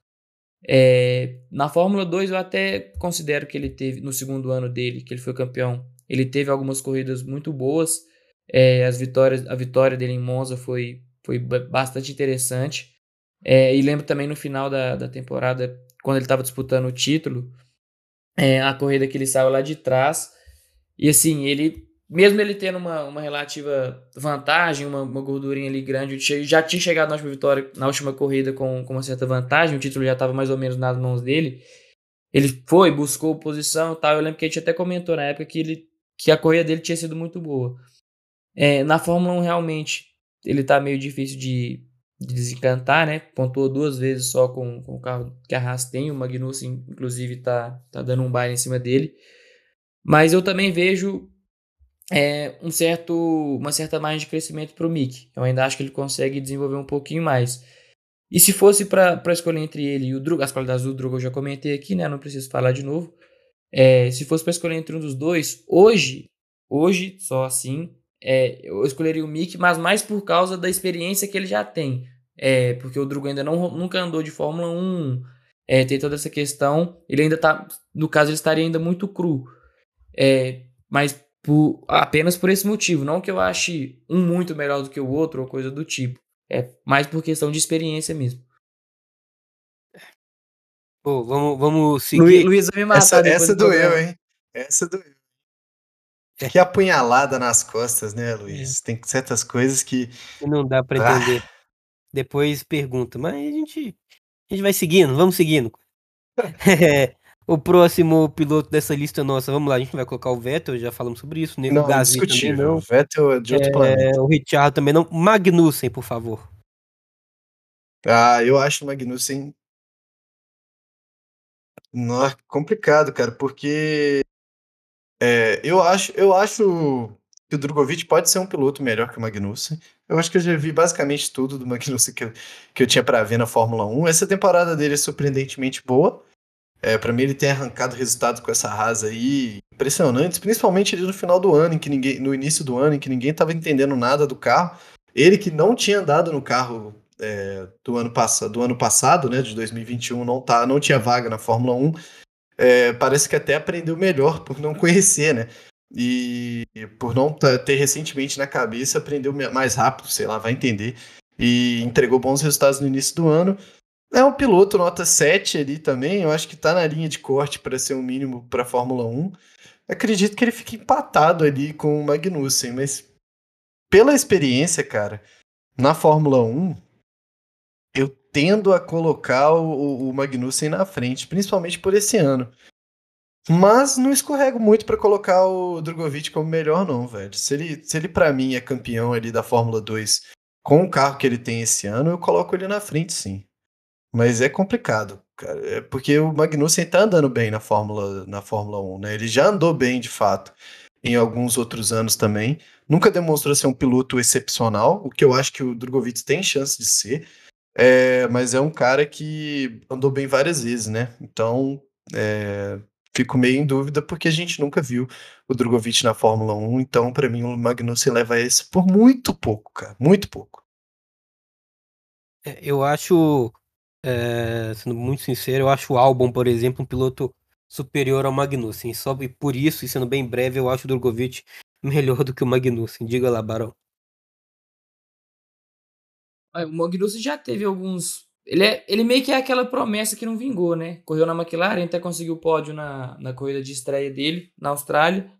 É, na Fórmula dois, eu até considero que ele teve, no segundo ano dele, que ele foi campeão, ele teve algumas corridas muito boas. É, as vitórias, a vitória dele em Monza foi, foi bastante interessante. É, e lembro também no final da, da temporada, quando ele estava disputando o título, é, a corrida que ele saiu lá de trás. E assim, ele, mesmo ele tendo uma, uma relativa vantagem, uma, uma gordurinha ali grande, já tinha chegado na última vitória, na última corrida com, com uma certa vantagem, o título já estava mais ou menos nas mãos dele. Ele foi, buscou posição e tal. Eu lembro que a gente até comentou na época que, ele, que a corrida dele tinha sido muito boa. É, na Fórmula um, realmente, ele tá meio difícil de, de desencantar, né? Pontuou duas vezes só com, com o carro que a Haas tem. O Magnussen, inclusive, tá, tá dando um baile em cima dele. Mas eu também vejo é, um certo, uma certa margem de crescimento pro Mick. Eu ainda acho que ele consegue desenvolver um pouquinho mais. E se fosse para escolher entre ele e o Drugo, as qualidades do Drugo eu já comentei aqui, né? Não preciso falar de novo. É, se fosse para escolher entre um dos dois, hoje, hoje só assim... É, eu escolheria o Mick, mas mais por causa da experiência que ele já tem, é, porque o Drugo ainda não, nunca andou de Fórmula um, é, tem toda essa questão, ele ainda tá, no caso ele estaria ainda muito cru, é, mas por, apenas por esse motivo, não que eu ache um muito melhor do que o outro ou coisa do tipo, é mais por questão de experiência mesmo. Pô, vamos, vamos seguir. Lu, Luiz vai me matar essa, essa do doeu, hein? Essa doeu. Que apunhalada nas costas, né, Luiz? É. Tem certas coisas que... não dá pra entender. Ah. Depois pergunta, mas a gente, a gente vai seguindo, vamos seguindo. é, O próximo piloto dessa lista nossa, vamos lá, a gente vai colocar o Vettel, já falamos sobre isso. Né? Não, o Gasly discutir, também, não. O Vettel é de outro é, planeta. O Ricciardo também não. Magnussen, por favor. Ah, eu acho o Magnussen não, complicado, cara, porque é, eu, acho, eu acho que o Drugovich pode ser um piloto melhor que o Magnussen. Eu acho que eu já vi basicamente tudo do Magnussen que eu, que eu tinha pra ver na Fórmula um. Essa temporada dele é surpreendentemente boa. É, pra mim ele tem arrancado resultado com essa Haas aí impressionantes, principalmente ali no final do ano, em que ninguém, no início do ano, em que ninguém tava entendendo nada do carro. Ele que não tinha andado no carro é, do, ano pass- do ano passado, né, de dois mil e vinte e um, não, tá, não tinha vaga na Fórmula um, é, parece que até aprendeu melhor por não conhecer, né, e por não t- ter recentemente na cabeça, aprendeu mais rápido, sei lá, vai entender, e entregou bons resultados no início do ano. É um piloto nota sete ali também, eu acho que tá na linha de corte para ser o mínimo para a Fórmula um. Acredito que ele fique empatado ali com o Magnussen, mas pela experiência, cara, na Fórmula um, eu tendo a colocar o, o Magnussen na frente, principalmente por esse ano. Mas não escorrego muito para colocar o Drugovich como melhor não, velho. Se ele, se ele para mim é campeão ali da Fórmula dois com o carro que ele tem esse ano, eu coloco ele na frente sim. Mas é complicado, cara. É porque o Magnussen tá andando bem na Fórmula, na Fórmula um, né? Ele já andou bem, de fato, em alguns outros anos também. Nunca demonstrou ser um piloto excepcional, o que eu acho que o Drugovich tem chance de ser. É, mas é um cara que andou bem várias vezes, né? Então, é, fico meio em dúvida, porque a gente nunca viu o Drugovich na Fórmula um. Então, pra mim, o Magnussen leva esse por muito pouco, cara. Muito pouco. É, eu acho... É, sendo muito sincero, eu acho o Albon, por exemplo, um piloto superior ao Magnussen. Só e por isso, e sendo bem breve, eu acho o Drugovich melhor do que o Magnussen. Diga lá, Barão. O Magnussen já teve alguns... Ele, é, ele meio que é aquela promessa que não vingou, né? Correu na McLaren, até conseguiu o pódio na, na corrida de estreia dele, na Austrália.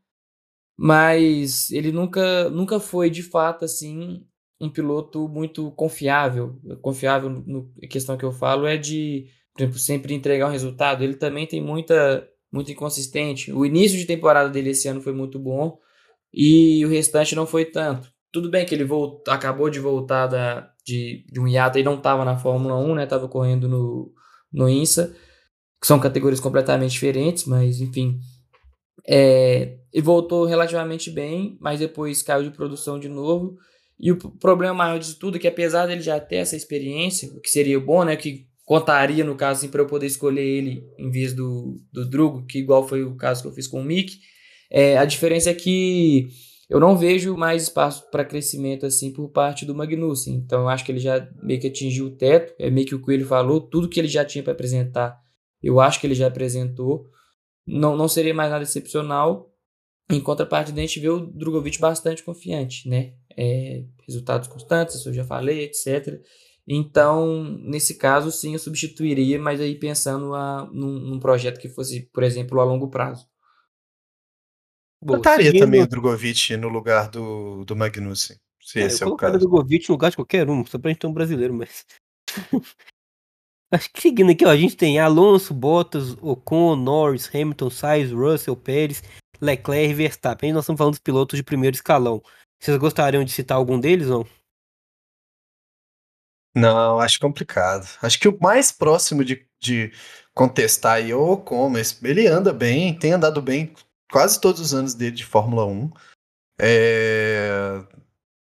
Mas ele nunca, nunca foi, de fato, assim... um piloto muito confiável, confiável no, a questão que eu falo é de, por exemplo, sempre entregar um resultado. Ele também tem muita, muito inconsistente. O início de temporada dele esse ano foi muito bom e o restante não foi tanto. Tudo bem que ele voltou, acabou de voltar da, de, de um hiato e não estava na Fórmula um, né? Estava correndo no, no INSA, que são categorias completamente diferentes, mas enfim. É, ele voltou relativamente bem, mas depois caiu de produção de novo. E o problema maior disso tudo é que, apesar dele já ter essa experiência, o que seria bom, né? Que contaria, no caso, assim, para eu poder escolher ele em vez do, do Drugo, que igual foi o caso que eu fiz com o Mick. É, a diferença é que eu não vejo mais espaço para crescimento assim por parte do Magnussen. Então, eu acho que ele já meio que atingiu o teto. É meio que o Coelho falou, tudo que ele já tinha para apresentar, eu acho que ele já apresentou. Não, não seria mais nada excepcional. Em contrapartida, a gente vê o Drugovich bastante confiante, né? É, resultados constantes, isso eu já falei, etcétera. Então, nesse caso, sim, eu substituiria, mas aí pensando a, num, num projeto que fosse, por exemplo, a longo prazo. Eu estaria também o Drugovich no lugar do, do Magnussen, se é, esse eu é o caso. Eu colocaria o Drugovich no lugar de qualquer um, só pra gente ter um brasileiro, mas... Acho que seguindo aqui, ó, a gente tem Alonso, Bottas, Ocon, Norris, Hamilton, Sainz, Russell, Pérez, Leclerc e Verstappen. Aí nós estamos falando dos pilotos de primeiro escalão. Vocês gostariam de citar algum deles ou não? Não, acho complicado. Acho que o mais próximo de, de contestar aí é o Ocon, mas ele anda bem, tem andado bem quase todos os anos dele de Fórmula um. É...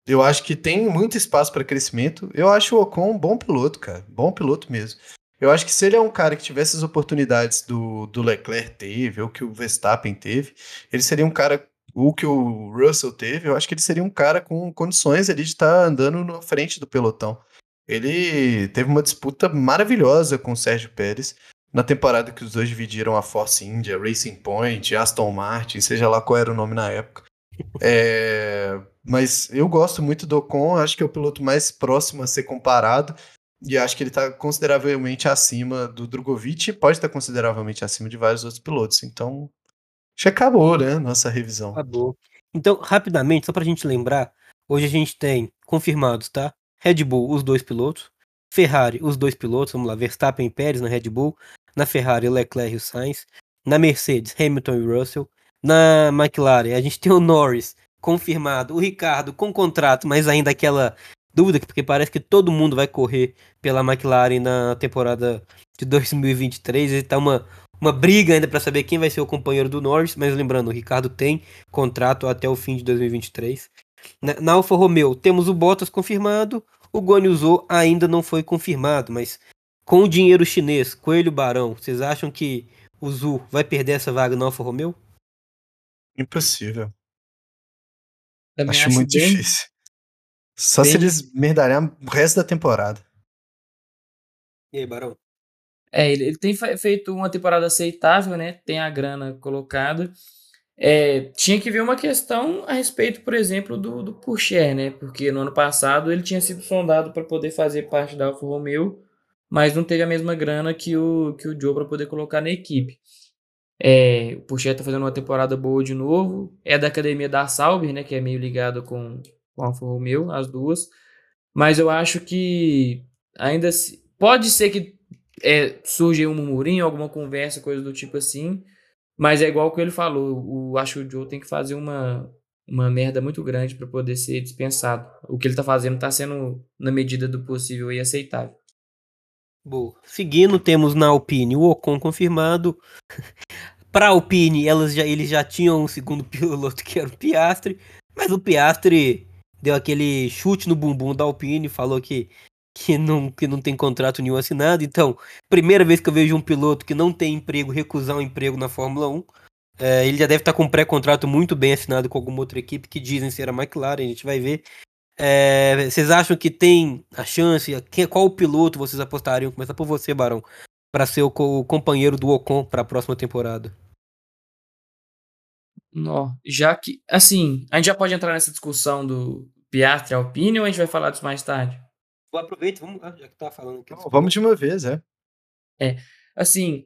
Eu acho que tem muito espaço para crescimento. Eu acho o Ocon um bom piloto, cara. Bom piloto mesmo. Eu acho que se ele é um cara que tivesse as oportunidades do, do Leclerc teve, ou que o Verstappen teve, ele seria um cara... o que o Russell teve, eu acho que ele seria um cara com condições ali de estar andando na frente do pelotão. Ele teve uma disputa maravilhosa com o Sergio Pérez, na temporada que os dois dividiram a Force India, Racing Point, Aston Martin, seja lá qual era o nome na época. É, mas eu gosto muito do Ocon, acho que é o piloto mais próximo a ser comparado, e acho que ele está consideravelmente acima do Drugovich, pode estar consideravelmente acima de vários outros pilotos, então... Já acabou, né? Nossa revisão. Acabou. Então, rapidamente, só pra gente lembrar, hoje a gente tem confirmados, tá? Red Bull, os dois pilotos. Ferrari, os dois pilotos. Vamos lá, Verstappen e Pérez na Red Bull. Na Ferrari, Leclerc e o Sainz. Na Mercedes, Hamilton e Russell. Na McLaren, a gente tem o Norris confirmado, o Ricardo com contrato, mas ainda aquela dúvida, porque parece que todo mundo vai correr pela McLaren na temporada de dois mil e vinte e três. Está uma, uma briga ainda para saber quem vai ser o companheiro do Norris, mas lembrando, o Ricardo tem contrato até o fim de dois mil e vinte e três. Na, na Alfa Romeo, temos o Bottas confirmado, o Guanyu Zhou ainda não foi confirmado, mas com o dinheiro chinês, Coelho Barão, vocês acham que o Zhou vai perder essa vaga na Alfa Romeo? Impossível. Também acho muito bem difícil. Só bem... se eles merdarem o resto da temporada. E aí, Barão? É, ele, ele tem feito uma temporada aceitável, né? Tem a grana colocada. É, tinha que ver uma questão a respeito, por exemplo, do, do Pourchaire, né? Porque no ano passado ele tinha sido sondado para poder fazer parte da Alfa Romeo, mas não teve a mesma grana que o, que o Zhou para poder colocar na equipe. É, o Pourchaire está fazendo uma temporada boa de novo, é da academia da Sauber, né, que é meio ligado com, com a Alfa Romeo, as duas, mas eu acho que ainda se, pode ser que é, surja um murmurinho, alguma conversa, coisa do tipo assim, mas é igual o que ele falou, o, acho que o Zhou tem que fazer uma, uma merda muito grande para poder ser dispensado. O que ele está fazendo está sendo na medida do possível e aceitável. Boa. Seguindo, temos na Alpine o Ocon confirmado. Para a Alpine, elas já, eles já tinham um segundo piloto que era o Piastri, mas o Piastri deu aquele chute no bumbum da Alpine, falou que, que, não, que não tem contrato nenhum assinado. Então, primeira vez que eu vejo um piloto que não tem emprego recusar um emprego na Fórmula um. É, ele já deve estar com um pré-contrato muito bem assinado com alguma outra equipe que dizem ser a McLaren, a gente vai ver. É, vocês acham que tem a chance? Quem, qual o piloto vocês apostariam? Começar por você, Barão, para ser o, co- o companheiro do Ocon para a próxima temporada. Não, já que, assim, a gente já pode entrar nessa discussão do Piastri Alpine ou a gente vai falar disso mais tarde? Aproveita, vamos lá, já que tá falando aqui. Não, vamos de uma vez, é. É, assim,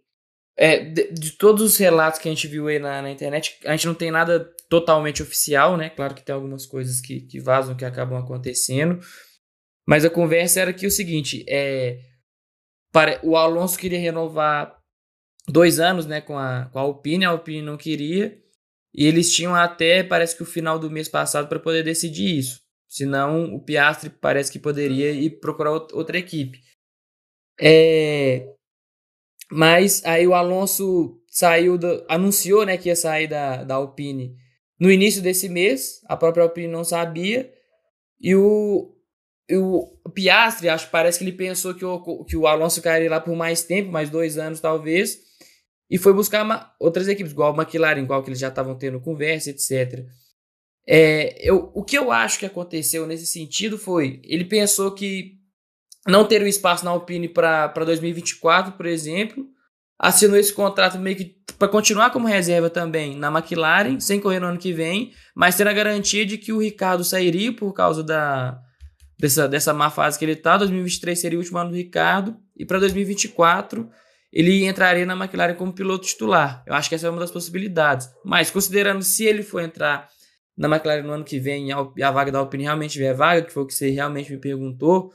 é, de, de todos os relatos que a gente viu aí na, na internet, a gente não tem nada totalmente oficial, né? Claro que tem algumas coisas que, que vazam, que acabam acontecendo, mas a conversa era que o seguinte, é, para, o Alonso queria renovar dois anos, né, com a, com a Alpine, a Alpine não queria, e eles tinham até, parece que o final do mês passado, para poder decidir isso, senão o Piastri parece que poderia ir procurar outra equipe. É, mas aí o Alonso saiu, do, anunciou, né, que ia sair da, da Alpine no início desse mês, a própria Alpine não sabia, e o, o Piastri, acho que parece que ele pensou que o, que o Alonso ficaria lá por mais tempo, mais dois anos talvez, e foi buscar uma, outras equipes, igual a McLaren, igual que eles já estavam tendo conversa, etcétera. É, eu, o que eu acho que aconteceu nesse sentido foi, ele pensou que não teria espaço na Alpine para dois mil e vinte e quatro, por exemplo, assinou esse contrato meio que para continuar como reserva também na McLaren, sem correr no ano que vem, mas tendo a garantia de que o Ricardo sairia por causa da, dessa, dessa má fase que ele está. dois mil e vinte e três seria o último ano do Ricardo, e para dois mil e vinte e quatro ele entraria na McLaren como piloto titular. Eu acho que essa é uma das possibilidades, mas considerando se ele for entrar na McLaren no ano que vem e a vaga da Alpine realmente vier vaga, que foi o que você realmente me perguntou,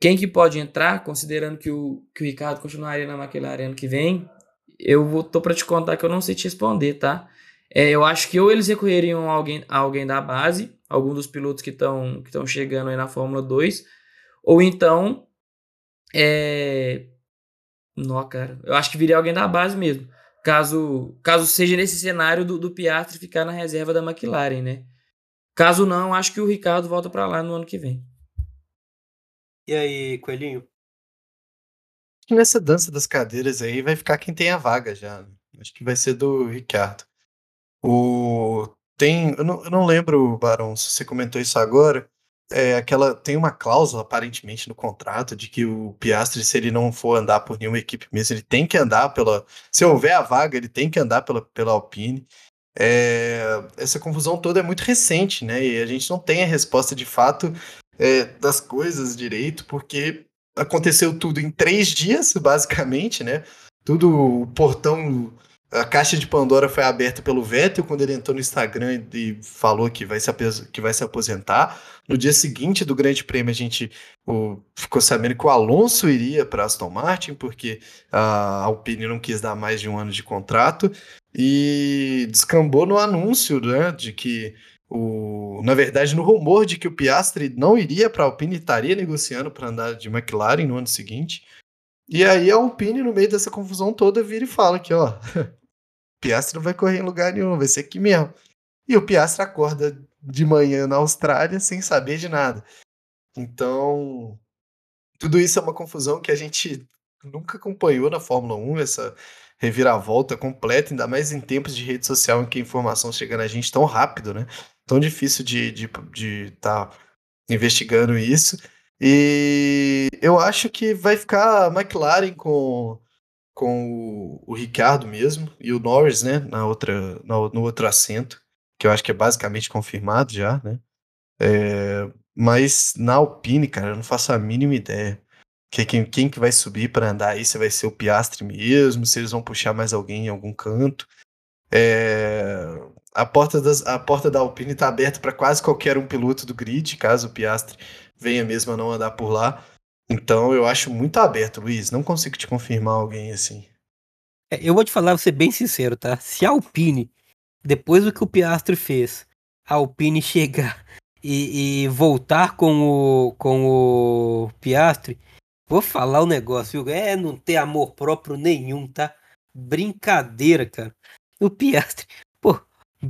quem que pode entrar, considerando que o, que o Ricardo continuaria na McLaren ano que vem, eu vou, tô para te contar que eu não sei te responder, tá? É, eu acho que ou eles recorreriam a alguém, a alguém da base, algum dos pilotos que estão que estão chegando aí na Fórmula dois, ou então, é... Não, cara, eu acho que viria alguém da base mesmo, caso, caso seja nesse cenário do, do Piastri ficar na reserva da McLaren, né? Caso não, acho que o Ricardo volta para lá no ano que vem. E aí, Coelhinho? Nessa dança das cadeiras aí vai ficar quem tem a vaga já. Acho que vai ser do Ricardo. O... Tem... Eu não, eu não lembro, Barão, se você comentou isso agora. É aquela... Tem uma cláusula, aparentemente, no contrato de que o Piastri, se ele não for andar por nenhuma equipe mesmo, ele tem que andar pela... Se houver a vaga, ele tem que andar pela, pela Alpine. É... Essa confusão toda é muito recente, né? E a gente não tem a resposta de fato... É, das coisas direito, porque aconteceu tudo em três dias, basicamente, né? Tudo, o portão A caixa de Pandora foi aberta pelo Vettel quando ele entrou no Instagram e falou que vai se, apes... que vai se aposentar. No dia seguinte do Grande Prêmio, a gente o... ficou sabendo que o Alonso iria para Aston Martin, porque a Alpine não quis dar mais de um ano de contrato. E descambou no anúncio, né, de que, o... na verdade, no rumor de que o Piastri não iria para a Alpine e estaria negociando para andar de McLaren no ano seguinte. E aí a Alpine, no meio dessa confusão toda, vira e fala que, ó... Piastri não vai correr em lugar nenhum, vai ser aqui mesmo. E o Piastri acorda de manhã na Austrália sem saber de nada. Então, tudo isso é uma confusão que a gente nunca acompanhou na Fórmula um, essa reviravolta completa, ainda mais em tempos de rede social em que a informação chega na gente tão rápido, né? Tão difícil de de, de tá investigando isso. E eu acho que vai ficar a McLaren com... com o, o Ricciardo mesmo, e o Norris, né, na outra, na, no outro assento, que eu acho que é basicamente confirmado já, né, é, mas na Alpine, cara, eu não faço a mínima ideia, que quem, quem que vai subir para andar aí, se vai ser o Piastri mesmo, se eles vão puxar mais alguém em algum canto, é, a, porta das, a porta da Alpine está aberta para quase qualquer um piloto do grid, caso o Piastri venha mesmo a não andar por lá. Então, eu acho muito aberto, Luiz. Não consigo te confirmar alguém assim. É, eu vou te falar, vou ser bem sincero, tá? Se a Alpine, depois do que o Piastri fez, a Alpine chegar e, e voltar com o, com o Piastri, vou falar um negócio, viu? É, não ter amor próprio nenhum, tá? Brincadeira, cara. O Piastri, pô,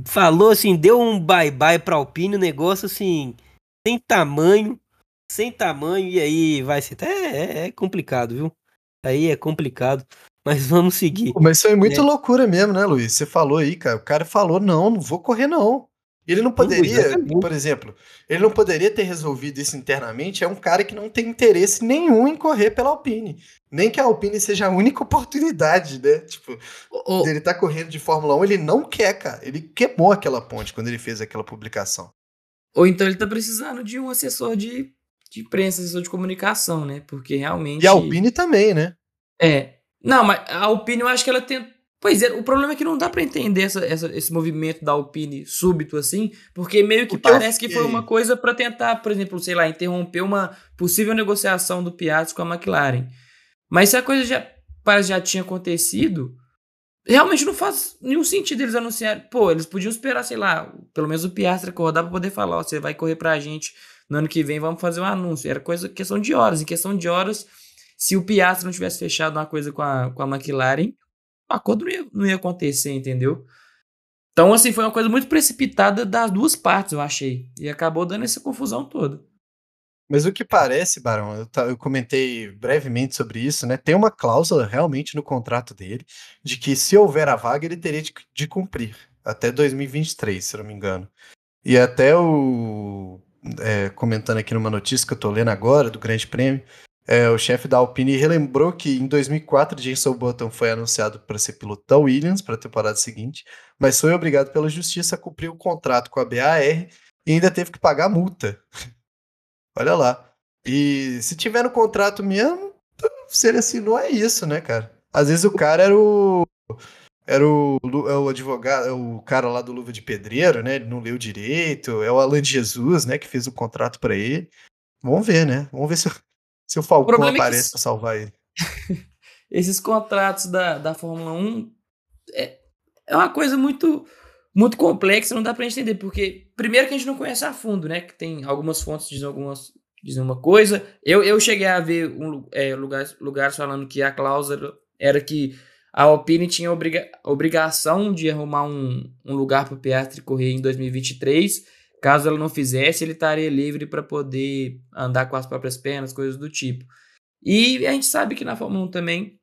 falou assim, deu um bye-bye pra Alpine, um negócio assim, sem tamanho. Sem tamanho, e aí vai ser... É, é, é complicado, viu? Aí é complicado, mas vamos seguir. Mas isso é muita né? loucura mesmo, né, Luiz? Você falou aí, cara. O cara falou, não, não vou correr, não. Ele não poderia, não, por exemplo, ele não poderia ter resolvido isso internamente. É um cara que não tem interesse nenhum em correr pela Alpine. Nem que a Alpine seja a única oportunidade, né? Tipo, oh, oh. ele tá correndo de Fórmula um, ele não quer, cara. Ele queimou aquela ponte quando ele fez aquela publicação. Ou então ele tá precisando de um assessor de... de imprensa, assessor de comunicação, né? Porque realmente... E a Alpine também, né? É. Não, mas a Alpine eu acho que ela tem... Pois é, o problema é que não dá pra entender essa, essa, esse movimento da Alpine súbito, assim, porque meio que parece que foi uma coisa pra tentar, por exemplo, sei lá, interromper uma possível negociação do Piastri com a McLaren. Mas se a coisa já, já tinha acontecido, realmente não faz nenhum sentido eles anunciarem. Pô, eles podiam esperar, sei lá, pelo menos o Piastri acordar pra poder falar, ó, você vai correr pra gente... No ano que vem vamos fazer um anúncio. Era coisa, questão de horas. Em questão de horas, se o Piastri não tivesse fechado uma coisa com a, com a McLaren, o acordo não ia, não ia acontecer, entendeu? Então, assim, foi uma coisa muito precipitada das duas partes, eu achei. E acabou dando essa confusão toda. Mas o que parece, Barão, eu, eu comentei brevemente sobre isso, né? Tem uma cláusula realmente no contrato dele de que se houver a vaga, ele teria de, de cumprir. Até dois mil e vinte e três, se não me engano. E até o... É, comentando aqui numa notícia que eu tô lendo agora do Grande Prêmio, é, o chefe da Alpine relembrou que em dois mil e quatro Jenson Button foi anunciado para ser piloto da Williams para a temporada seguinte, mas foi obrigado pela justiça a cumprir o contrato com a B A R e ainda teve que pagar multa. Olha lá. E se tiver no contrato mesmo, se ele assinou, é isso, né, cara? Às vezes o cara era o Era o, o advogado, o cara lá do Luva de Pedreiro, né? Ele não leu direito. É o Alan de Jesus, né? Que fez o contrato pra ele. Vamos ver, né? Vamos ver se, se o Falcão o aparece é que... pra salvar ele. Esses contratos da, da Fórmula um é, é uma coisa muito, muito complexa, não dá pra gente entender. Porque, primeiro, que a gente não conhece a fundo, né? Que tem algumas fontes que dizem, algumas, dizem uma coisa. Eu, eu cheguei a ver um, é, lugares, lugares falando que a cláusula era que a Alpine tinha obriga- obrigação de arrumar um, um lugar para o Piastri correr em dois mil e vinte e três. Caso ela não fizesse, ele estaria livre para poder andar com as próprias pernas, coisas do tipo. E a gente sabe que na Fórmula um também,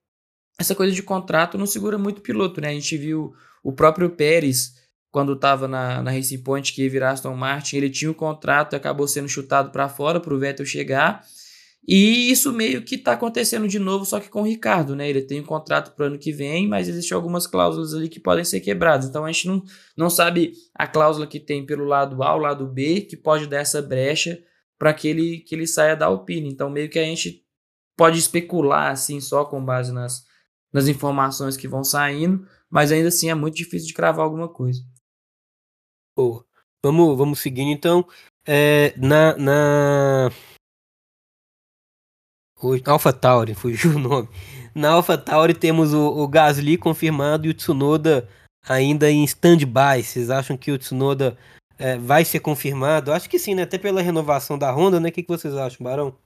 essa coisa de contrato não segura muito o piloto, né? A gente viu o próprio Pérez, quando estava na, na Racing Point, que ia virar Aston Martin, ele tinha o contrato e acabou sendo chutado para fora para o Vettel chegar. E isso meio que está acontecendo de novo, só que com o Ricardo, né? Ele tem um contrato para o ano que vem, mas existem algumas cláusulas ali que podem ser quebradas. Então a gente não, não sabe a cláusula que tem pelo lado A, o lado B, que pode dar essa brecha para que ele, que ele saia da Alpine. Então meio que a gente pode especular assim só com base nas, nas informações que vão saindo, mas ainda assim é muito difícil de cravar alguma coisa. Boa. Vamos, vamos seguindo então. É, na... na... AlphaTauri, fugiu o nome. Na AlphaTauri temos o, o Gasly confirmado e o Tsunoda ainda em stand-by. Vocês acham que o Tsunoda é, vai ser confirmado? Acho que sim, né? Até pela renovação da Honda, né? O que, que vocês acham, Barão?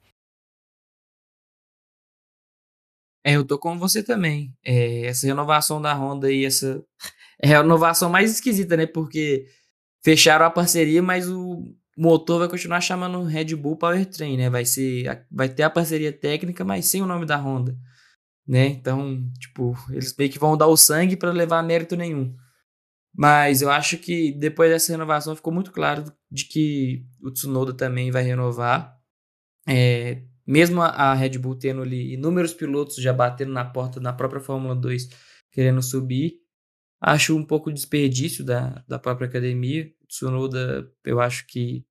É, eu tô com você também. É, essa renovação da Honda e essa... É a renovação mais esquisita, né? Porque fecharam a parceria, mas o motor vai continuar chamando Red Bull Powertrain, né? Vai ser, vai ter a parceria técnica, mas sem o nome da Honda, né? Então, tipo, eles meio que vão dar o sangue para levar mérito nenhum. Mas eu acho que depois dessa renovação ficou muito claro de que o Tsunoda também vai renovar. É, mesmo a Red Bull tendo ali inúmeros pilotos já batendo na porta da própria Fórmula dois querendo subir, acho um pouco desperdício da, da própria academia. Tsunoda, eu acho que...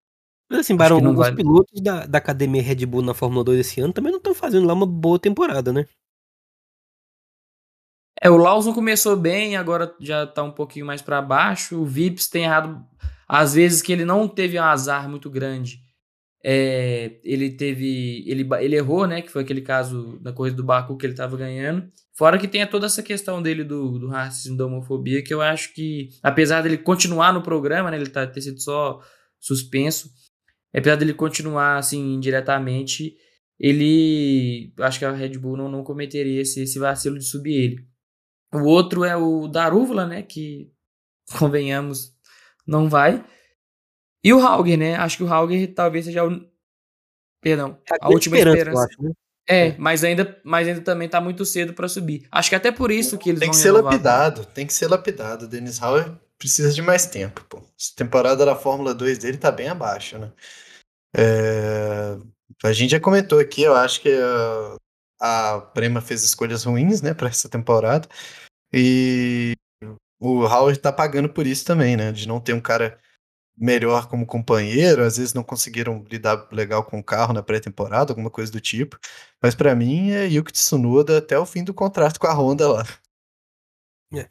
Mas assim, Barão, os vai... pilotos da, da academia Red Bull na Fórmula dois esse ano também não estão fazendo lá uma boa temporada, né? É, o Lawson começou bem, agora já tá um pouquinho mais para baixo. O Vips tem errado... Às vezes que ele não teve um azar muito grande. É, ele teve... Ele, ele errou, né? Que foi aquele caso na corrida do Baku que ele tava ganhando. Fora que tem toda essa questão dele do, do racismo, da homofobia, que eu acho que, apesar dele continuar no programa, né, ele tá, ter sido só suspenso, apesar dele continuar, assim, indiretamente, ele, acho que a Red Bull não, não cometeria esse, esse vacilo de subir ele. O outro é o Darúvala, né, que, convenhamos, não vai. E o Hauger, né, acho que o Hauger talvez seja o... Perdão, a, a última esperança. esperança. É, mas ainda, mas ainda também tá muito cedo para subir. Acho que até por isso que eles tem vão... Tem que ser renovar. lapidado, tem que ser lapidado. O Dennis Hauger precisa de mais tempo, pô. A temporada da Fórmula dois dele tá bem abaixo, né? É... A gente já comentou aqui, eu acho que a, a Prema fez escolhas ruins, né, para essa temporada. E o Hauger tá pagando por isso também, né? De não ter um cara melhor como companheiro, às vezes não conseguiram lidar legal com o carro na pré-temporada, alguma coisa do tipo, mas pra mim é Yuki Tsunoda até o fim do contrato com a Honda lá. É.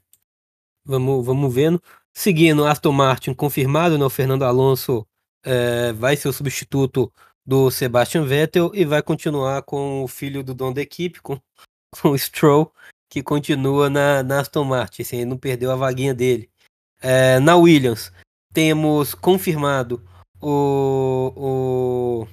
Vamos, vamos vendo. Seguindo, Aston Martin confirmado, né? O Fernando Alonso é, vai ser o substituto do Sebastian Vettel e vai continuar com o filho do dono da equipe, com, com o Stroll, que continua na, na Aston Martin, assim, ele não perdeu a vaguinha dele. É, na Williams temos confirmado o, o,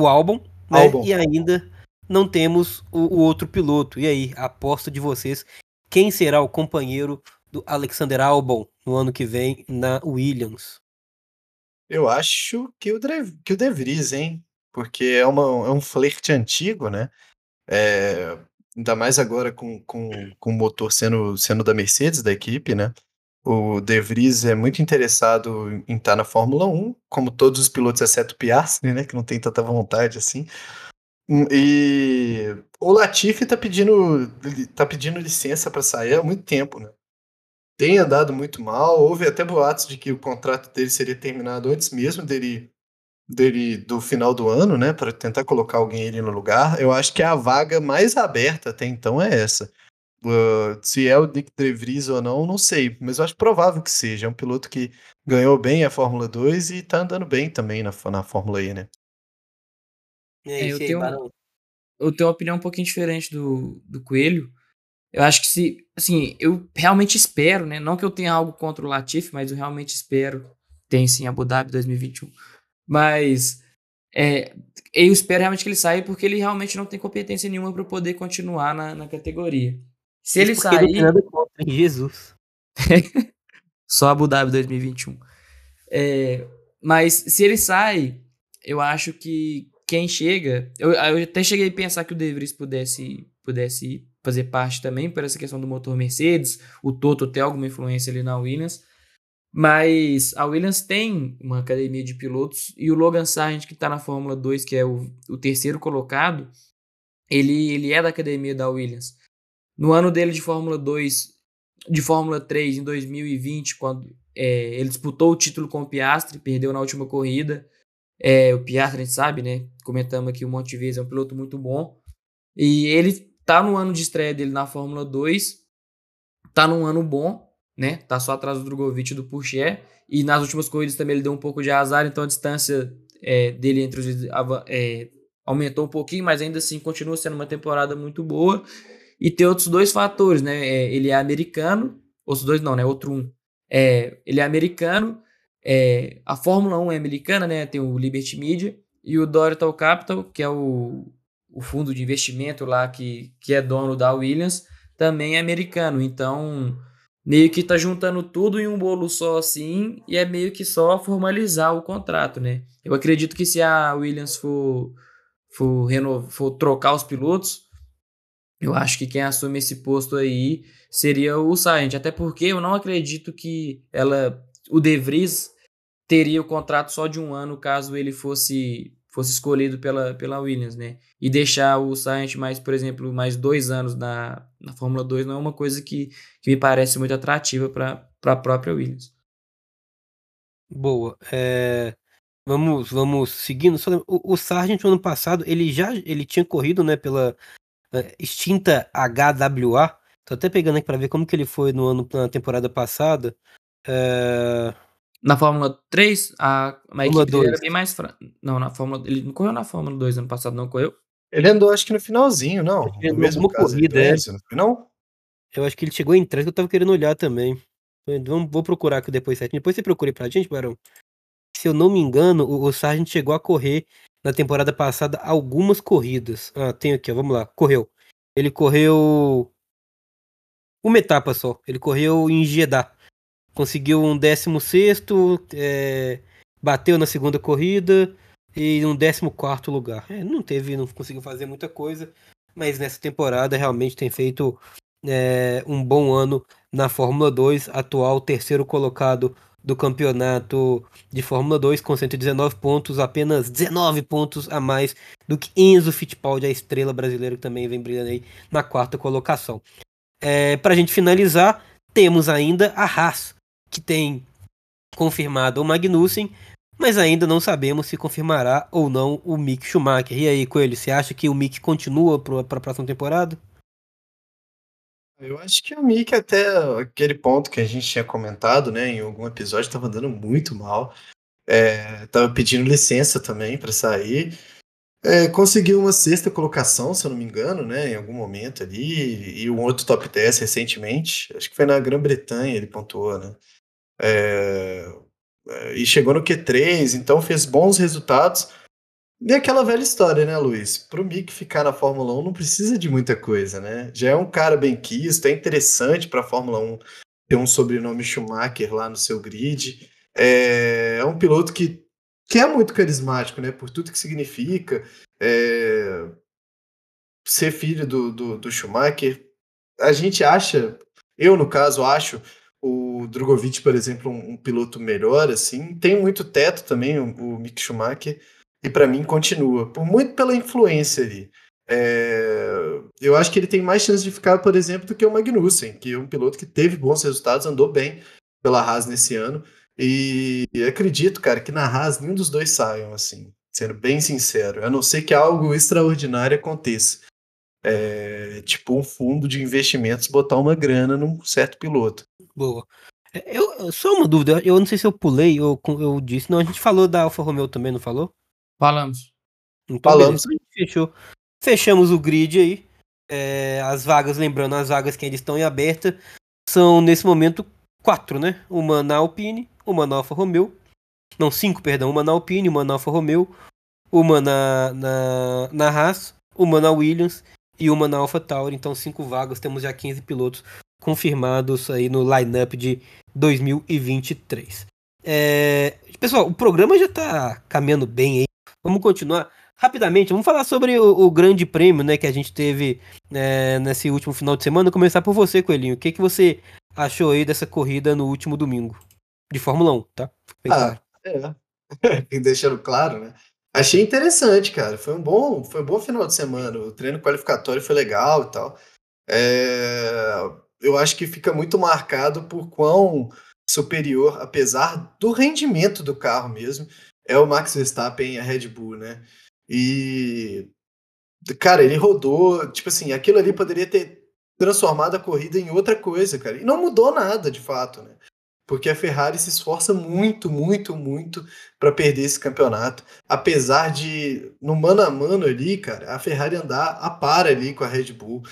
o Albon, né? Albon, e ainda não temos o, o outro piloto. E aí, aposta de vocês, quem será o companheiro do Alexander Albon no ano que vem na Williams? Eu acho que o, que o De Vries, hein? Porque é, uma, é um flerte antigo, né? É, ainda mais agora com, com, com o motor sendo, sendo da Mercedes, da equipe, né? O De Vries é muito interessado em estar na Fórmula um, como todos os pilotos, exceto o Piastri, né, que não tem tanta vontade assim. E o Latifi está pedindo, tá pedindo licença para sair há muito tempo, né? Tem andado muito mal, houve até boatos de que o contrato dele seria terminado antes mesmo dele, dele do final do ano, né, para tentar colocar alguém ali no lugar. Eu acho que a vaga mais aberta até então é essa. Uh, se é o Nick De Vries ou não, não sei, mas eu acho provável que seja. É um piloto que ganhou bem a Fórmula dois e tá andando bem também na, na Fórmula E, né? É, eu, tenho, eu tenho uma opinião um pouquinho diferente do, do Coelho. Eu acho que se, assim, eu realmente espero, né? Não que eu tenha algo contra o Latifi, mas eu realmente espero. Tem sim, Abu Dhabi dois mil e vinte e um. Mas é, eu espero realmente que ele saia, porque ele realmente não tem competência nenhuma para poder continuar na, na categoria. Se ele porque sair... Ele contra, Jesus. Só Abu Dhabi dois mil e vinte e um. É, mas se ele sai, eu acho que quem chega... Eu, eu até cheguei a pensar que o De Vries pudesse, pudesse fazer parte também por essa questão do motor Mercedes. O Toto tem alguma influência ali na Williams. Mas a Williams tem uma academia de pilotos. E o Logan Sargeant, que está na Fórmula dois, que é o, o terceiro colocado, ele, ele é da academia da Williams. No ano dele de Fórmula dois, de Fórmula três, em dois mil e vinte, quando é, ele disputou o título com o Piastri, perdeu na última corrida. É, o Piastri, a gente sabe, né? Comentamos aqui um monte de vezes, é um piloto muito bom. E ele tá no ano de estreia dele na Fórmula dois, tá num ano bom, né? Tá só atrás do Drugovich e do Pourchaire, e nas últimas corridas também ele deu um pouco de azar, então a distância é, dele entre os é, aumentou um pouquinho, mas ainda assim continua sendo uma temporada muito boa. E tem outros dois fatores, né? É, ele é americano, outros dois não, né? Outro um. É, ele é americano, é, a Fórmula um é americana, né? Tem o Liberty Media e o Dorital Capital, que é o, o fundo de investimento lá que, que é dono da Williams, também é americano. Então, meio que tá juntando tudo em um bolo só assim, e é meio que só formalizar o contrato, né? Eu acredito que se a Williams for, for, renovar, for trocar os pilotos, eu acho que quem assume esse posto aí seria o Sargeant, até porque eu não acredito que ela, o De Vries teria o contrato só de um ano caso ele fosse, fosse escolhido pela, pela Williams, né? E deixar o Sargeant mais, por exemplo, mais dois anos na, na Fórmula dois não é uma coisa que, que me parece muito atrativa para a própria Williams. Boa. É... Vamos, vamos seguindo. O, o Sargeant, no ano passado, ele já ele tinha corrido, né, pela extinta H W A. Tô até pegando aqui para ver como que ele foi no ano, na temporada passada. É... Na Fórmula três, a, a Fórmula equipe dois. Era bem mais fraca. Não, na Fórmula... Ele não correu na Fórmula dois ano passado, não correu? Ele andou, acho que no finalzinho, não. Ele no mesmo corrida, é. Não? Eu acho que ele chegou em três, que eu tava querendo olhar também. Então, vou procurar aqui depois. Depois você procure pra gente, Barão. Se eu não me engano, o, o Sargeant chegou a correr na temporada passada algumas corridas. Ah, tem aqui, ó, vamos lá. Correu. Ele correu uma etapa só. Ele correu em Jeddah. Conseguiu um décimo sexto, é, bateu na segunda corrida e um décimo quarto lugar. É, não teve, não conseguiu fazer muita coisa, mas nessa temporada realmente tem feito é, um bom ano na Fórmula dois, atual terceiro colocado do campeonato de Fórmula dois, com cento e dezenove pontos, apenas dezenove pontos a mais do que Enzo Fittipaldi, a estrela brasileira que também vem brilhando aí na quarta colocação. É, para a gente finalizar, temos ainda a Haas, que tem confirmado o Magnussen, mas ainda não sabemos se confirmará ou não o Mick Schumacher. E aí, Coelho, você acha que o Mick continua para a próxima temporada? Eu acho que o Mick, até aquele ponto que a gente tinha comentado, né, em algum episódio, estava andando muito mal. Estava é, pedindo licença também para sair. É, conseguiu uma sexta colocação, se eu não me engano, né, em algum momento ali, e um outro top dez recentemente, acho que foi na Grã-Bretanha, ele pontuou, né, é, e chegou no Q três, então fez bons resultados, e aquela velha história, né, Luiz, pro Mick ficar na Fórmula um não precisa de muita coisa, né, já é um cara bem quisto, é interessante pra Fórmula um ter um sobrenome Schumacher lá no seu grid, é, é um piloto que que é muito carismático, né, por tudo que significa é, ser filho do, do, do Schumacher. A gente acha, eu no caso acho, o Drugovich, por exemplo, um, um piloto melhor, assim, tem muito teto também, o, o Mick Schumacher, e para mim continua, por muito pela influência ali. É, eu acho que ele tem mais chance de ficar, por exemplo, do que o Magnussen, que é um piloto que teve bons resultados, andou bem pela Haas nesse ano, e acredito, cara, que na Haas nenhum dos dois saiam, assim, sendo bem sincero, a não ser que algo extraordinário aconteça, é, tipo um fundo de investimentos botar uma grana num certo piloto. Boa. Eu, só uma dúvida, eu não sei se eu pulei ou eu disse, não, a gente falou da Alfa Romeo também, não falou? Falamos. Então, Falamos. Beleza, a gente fechou. Fechamos o grid aí, é, as vagas, lembrando, as vagas que ainda estão em aberta, são nesse momento quatro, né? Uma na Alpine, uma na Alfa Romeo, não, cinco, perdão, uma na Alpine, uma na Alfa Romeo, uma na, na, na Haas, uma na Williams e uma na Alpha Tauri, então cinco vagas, temos já quinze pilotos confirmados aí no lineup de dois mil e vinte e três. É, pessoal, o programa já tá caminhando bem aí, vamos continuar rapidamente, vamos falar sobre o, o grande prêmio, né, que a gente teve é, nesse último final de semana. Vou começar por você, Coelhinho, o que, que você achou aí dessa corrida no último domingo? De Fórmula um, tá? Ah, é. Deixando claro, né? Achei interessante, cara. Foi um bom, foi um bom final de semana. O treino qualificatório foi legal e tal. É... Eu acho que fica muito marcado por quão superior, apesar do rendimento do carro mesmo, é o Max Verstappen e a Red Bull, né? E Cara, ele rodou, tipo assim, aquilo ali poderia ter transformado a corrida em outra coisa, cara. E não mudou nada, de fato, né? Porque a Ferrari se esforça muito, muito, muito para perder esse campeonato. Apesar de, no mano a mano ali, cara, a Ferrari andar a par ali com a Red Bull.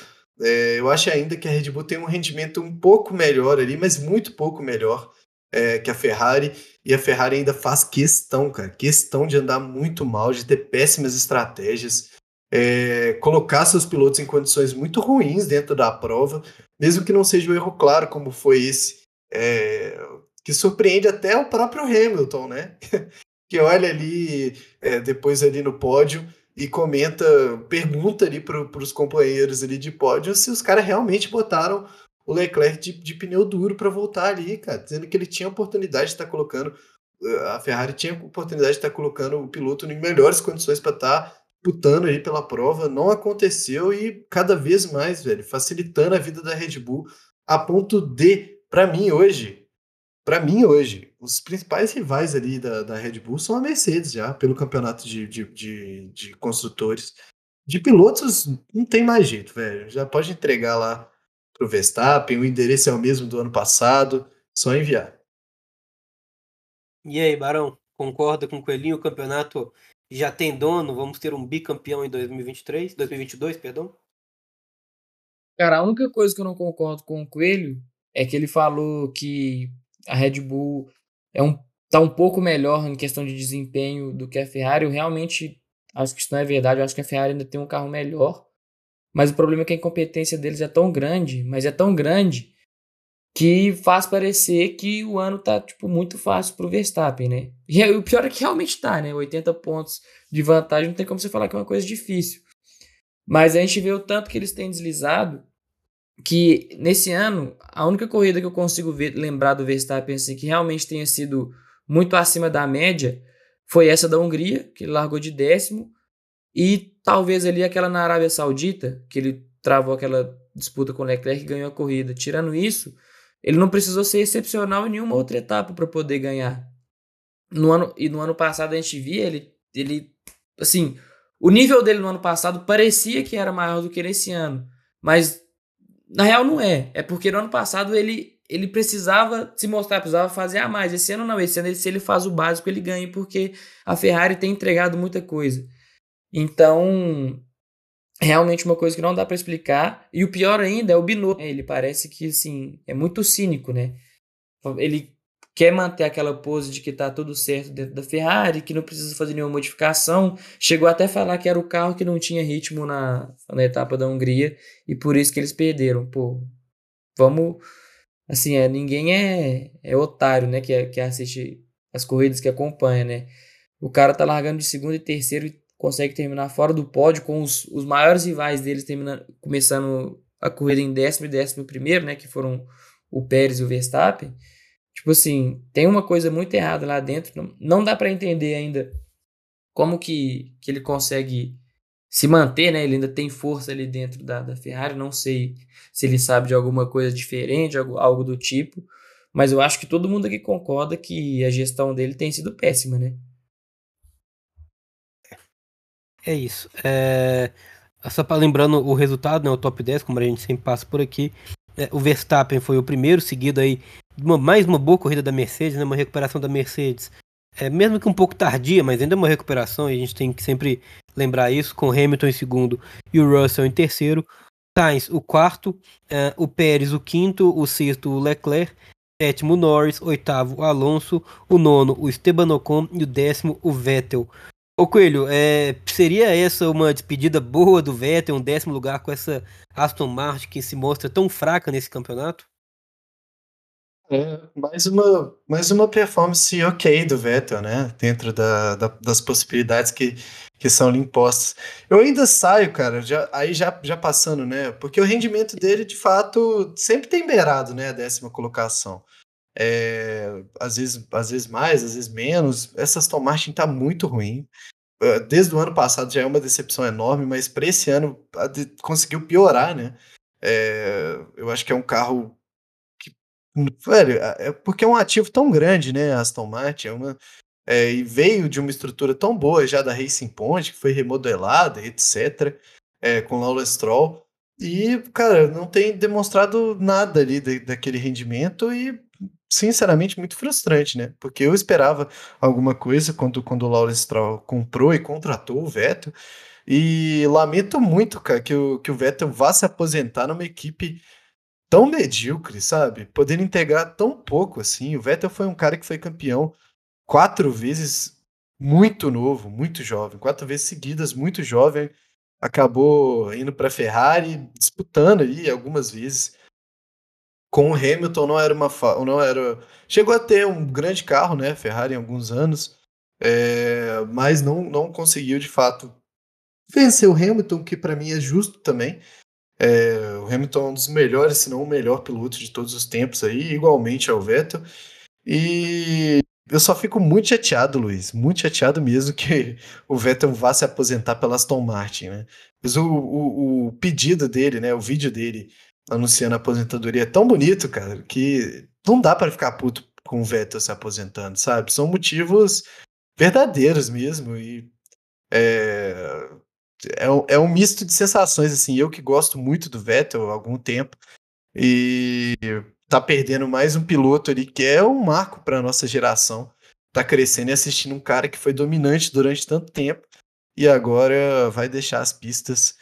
É, eu acho ainda que a Red Bull tem um rendimento um pouco melhor ali, mas muito pouco melhor é, que a Ferrari. E a Ferrari ainda faz questão, cara, questão de andar muito mal, de ter péssimas estratégias. É, colocar seus pilotos em condições muito ruins dentro da prova, mesmo que não seja um erro claro como foi esse, é, que surpreende até o próprio Hamilton, né? Que olha ali, é, depois ali no pódio e comenta, pergunta ali para os companheiros ali de pódio se os caras realmente botaram o Leclerc de, de pneu duro para voltar ali, cara, dizendo que ele tinha oportunidade de estar tá colocando, a Ferrari tinha oportunidade de estar tá colocando o piloto em melhores condições para estar tá disputando aí pela prova, não aconteceu e cada vez mais, velho, facilitando a vida da Red Bull a ponto de, pra mim hoje, pra mim hoje, os principais rivais ali da, da Red Bull são a Mercedes já, pelo campeonato de, de, de, de construtores. De pilotos não tem mais jeito, velho, já pode entregar lá pro Verstappen, o endereço é o mesmo do ano passado, só enviar. E aí, Barão, concorda com o Coelhinho, o campeonato já tem dono, vamos ter um bicampeão em dois mil e vinte e três, dois mil e vinte e dois, perdão? Cara, a única coisa que eu não concordo com o Coelho é que ele falou que a Red Bull é um, tá um pouco melhor em questão de desempenho do que a Ferrari. Eu realmente acho que isso não é verdade, eu acho que a Ferrari ainda tem um carro melhor, mas o problema é que a incompetência deles é tão grande, mas é tão grande que faz parecer que o ano tá, tipo, muito fácil pro Verstappen, né? E o pior é que realmente tá, né? oitenta pontos de vantagem, não tem como você falar que é uma coisa difícil. Mas a gente vê o tanto que eles têm deslizado, que nesse ano, a única corrida que eu consigo ver, lembrar do Verstappen, assim, que realmente tenha sido muito acima da média, foi essa da Hungria, que ele largou de décimo, e talvez ali aquela na Arábia Saudita, que ele travou aquela disputa com o Leclerc e ganhou a corrida. Tirando isso, ele não precisou ser excepcional em nenhuma outra etapa para poder ganhar. No ano, e no ano passado a gente via ele, ele... Assim, o nível dele no ano passado parecia que era maior do que nesse ano. Mas, na real, não é. É porque no ano passado ele, ele precisava se mostrar, precisava fazer a mais. Esse ano não, esse ano ele, se ele faz o básico ele ganha, porque a Ferrari tem entregado muita coisa. Então, realmente uma coisa que não dá para explicar. E o pior ainda é o Binotto. Ele parece que, assim, é muito cínico, né? Ele quer manter aquela pose de que tá tudo certo dentro da Ferrari, que não precisa fazer nenhuma modificação. Chegou até a falar que era o carro que não tinha ritmo na, na etapa da Hungria e por isso que eles perderam. Pô, vamos... Assim, é, ninguém é, é otário, né? Que, é, que assiste as corridas, que acompanha, né? O cara tá largando de segundo e terceiro e consegue terminar fora do pódio, com os, os maiores rivais deles terminando, começando a corrida em décimo e décimo primeiro, né, que foram o Pérez e o Verstappen. Tipo assim, tem uma coisa muito errada lá dentro, não, não dá para entender ainda como que, que ele consegue se manter, né, ele ainda tem força ali dentro da, da Ferrari, não sei se ele sabe de alguma coisa diferente, algo, algo do tipo, mas eu acho que todo mundo aqui concorda que a gestão dele tem sido péssima, né. É isso. É... Só para lembrando o resultado, né, o top dez, como a gente sempre passa por aqui. É, o Verstappen foi o primeiro, seguido aí de uma, mais uma boa corrida da Mercedes, né, uma recuperação da Mercedes. É, mesmo que um pouco tardia, mas ainda é uma recuperação, e a gente tem que sempre lembrar isso, com Hamilton em segundo e o Russell em terceiro. Sainz, o quarto, é, o Pérez, o quinto, o sexto, o Leclerc, sétimo, o Norris, oitavo, o Alonso, o nono, o Esteban Ocon e o décimo, o Vettel. Ô Coelho, é, seria essa uma despedida boa do Vettel, um décimo lugar com essa Aston Martin que se mostra tão fraca nesse campeonato? É, mais uma, mais uma performance ok do Vettel, né? Dentro da, da, das possibilidades que, que são lhe impostas. Eu ainda saio, cara, já, aí já, já passando, né? Porque o rendimento dele, de fato, sempre tem beirado, né? A décima colocação. É, às vezes, às vezes mais, às vezes menos. Essa Aston Martin tá muito ruim. Desde o ano passado já é uma decepção enorme, mas para esse ano de, conseguiu piorar, né? É, eu acho que é um carro que, velho, é porque é um ativo tão grande, né? A Aston Martin é uma, é, e veio de uma estrutura tão boa já da Racing Point, que foi remodelada, etcétera. é, com Lance Stroll. E, cara, não tem demonstrado nada ali de, daquele rendimento e, sinceramente, muito frustrante, né? Porque eu esperava alguma coisa quando, quando o Lance Stroll comprou e contratou o Vettel. E lamento muito, cara, que o, que o Vettel vá se aposentar numa equipe tão medíocre, sabe? Podendo integrar tão pouco, assim. O Vettel foi um cara que foi campeão quatro vezes muito novo, muito jovem. Quatro vezes seguidas, muito jovem. Acabou indo para a Ferrari, disputando ali algumas vezes. Com o Hamilton não era uma... Fa... Não era... Chegou a ter um grande carro, né? Ferrari em alguns anos. É... Mas não, não conseguiu, de fato, vencer o Hamilton, que para mim é justo também. É... O Hamilton é um dos melhores, se não o melhor piloto de todos os tempos aí, igualmente ao Vettel. E... Eu só fico muito chateado, Luiz, muito chateado mesmo que o Vettel vá se aposentar pela Aston Martin, né? Mas o, o, o pedido dele, né, o vídeo dele anunciando a aposentadoria é tão bonito, cara, que não dá para ficar puto com o Vettel se aposentando, sabe? São motivos verdadeiros mesmo e é, é, é um misto de sensações, assim. Eu que gosto muito do Vettel há algum tempo e... tá perdendo mais um piloto ali que é um marco para a nossa geração, tá crescendo e assistindo um cara que foi dominante durante tanto tempo e agora vai deixar as pistas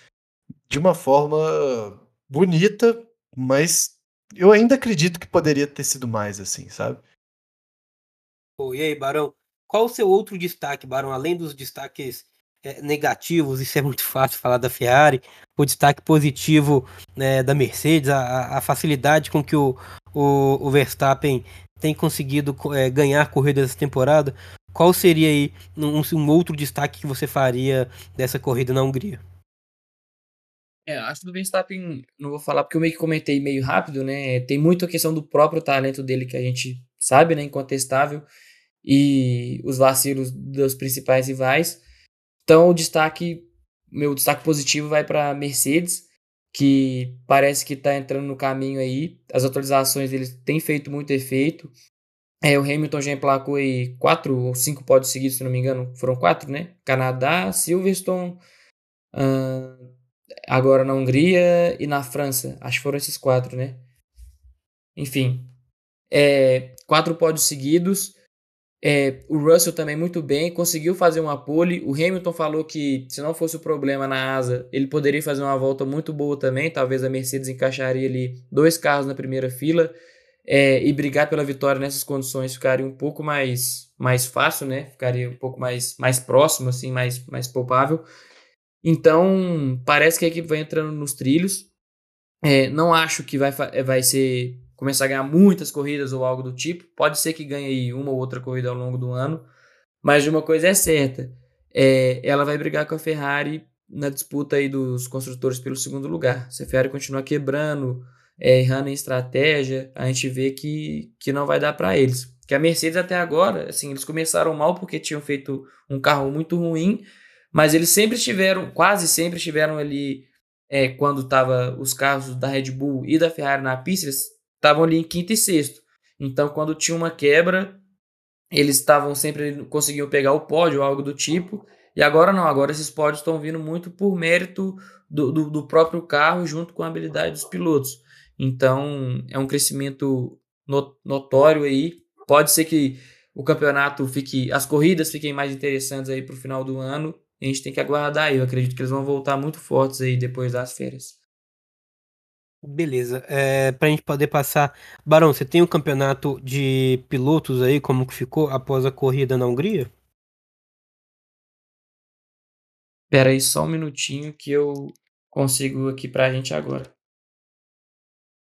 de uma forma bonita, mas eu ainda acredito que poderia ter sido mais assim, sabe? Oh, e aí, Barão, qual o seu outro destaque, Barão, além dos destaques é, negativos? Isso é muito fácil falar da Ferrari. O destaque positivo, né, da Mercedes, a, a facilidade com que o, o, o Verstappen tem conseguido é, ganhar corridas essa temporada. Qual seria aí um, um outro destaque que você faria dessa corrida na Hungria? É, acho que do Verstappen não vou falar porque eu meio que comentei meio rápido, né? Tem muito a questão do próprio talento dele que a gente sabe, né? Incontestável, e os vacilos dos principais rivais. Então, o destaque, meu destaque positivo vai para a Mercedes, que parece que está entrando no caminho aí. As atualizações deles têm feito muito efeito. É, o Hamilton já emplacou aí quatro ou cinco pódios seguidos, se não me engano. Foram quatro, né? Canadá, Silverstone, uh, agora na Hungria e na França. Acho que foram esses quatro, né? Enfim, é, quatro pódios seguidos. É, o Russell também muito bem, conseguiu fazer uma pole. O Hamilton falou que se não fosse o problema na asa, ele poderia fazer uma volta muito boa também. Talvez a Mercedes encaixaria ali dois carros na primeira fila, é, e brigar pela vitória nessas condições ficaria um pouco mais, mais fácil, né? Ficaria um pouco mais, mais próximo, assim, mais, mais palpável. Então parece que a equipe vai entrando nos trilhos. É, não acho que vai, vai ser... começar a ganhar muitas corridas ou algo do tipo. Pode ser que ganhe aí uma ou outra corrida ao longo do ano, mas uma coisa é certa, é, ela vai brigar com a Ferrari na disputa aí dos construtores pelo segundo lugar. Se a Ferrari continuar quebrando, é, errando em estratégia, a gente vê que, que não vai dar para eles. Que a Mercedes até agora, assim, eles começaram mal porque tinham feito um carro muito ruim, mas eles sempre tiveram, quase sempre tiveram ali, é, quando estavam os carros da Red Bull e da Ferrari na pista, eles estavam ali em quinto e sexto. Então, quando tinha uma quebra, eles estavam sempre, conseguiam pegar o pódio ou algo do tipo. E agora não, agora esses pódios estão vindo muito por mérito do, do, do próprio carro junto com a habilidade dos pilotos. Então, é um crescimento notório aí. Pode ser que o campeonato fique, as corridas fiquem mais interessantes aí para o final do ano. A gente tem que aguardar aí. Eu acredito que eles vão voltar muito fortes aí depois das férias. Beleza, é, pra gente poder passar, Barão, você tem um campeonato de pilotos aí, como que ficou após a corrida na Hungria? Pera aí só um minutinho que eu consigo aqui pra gente agora.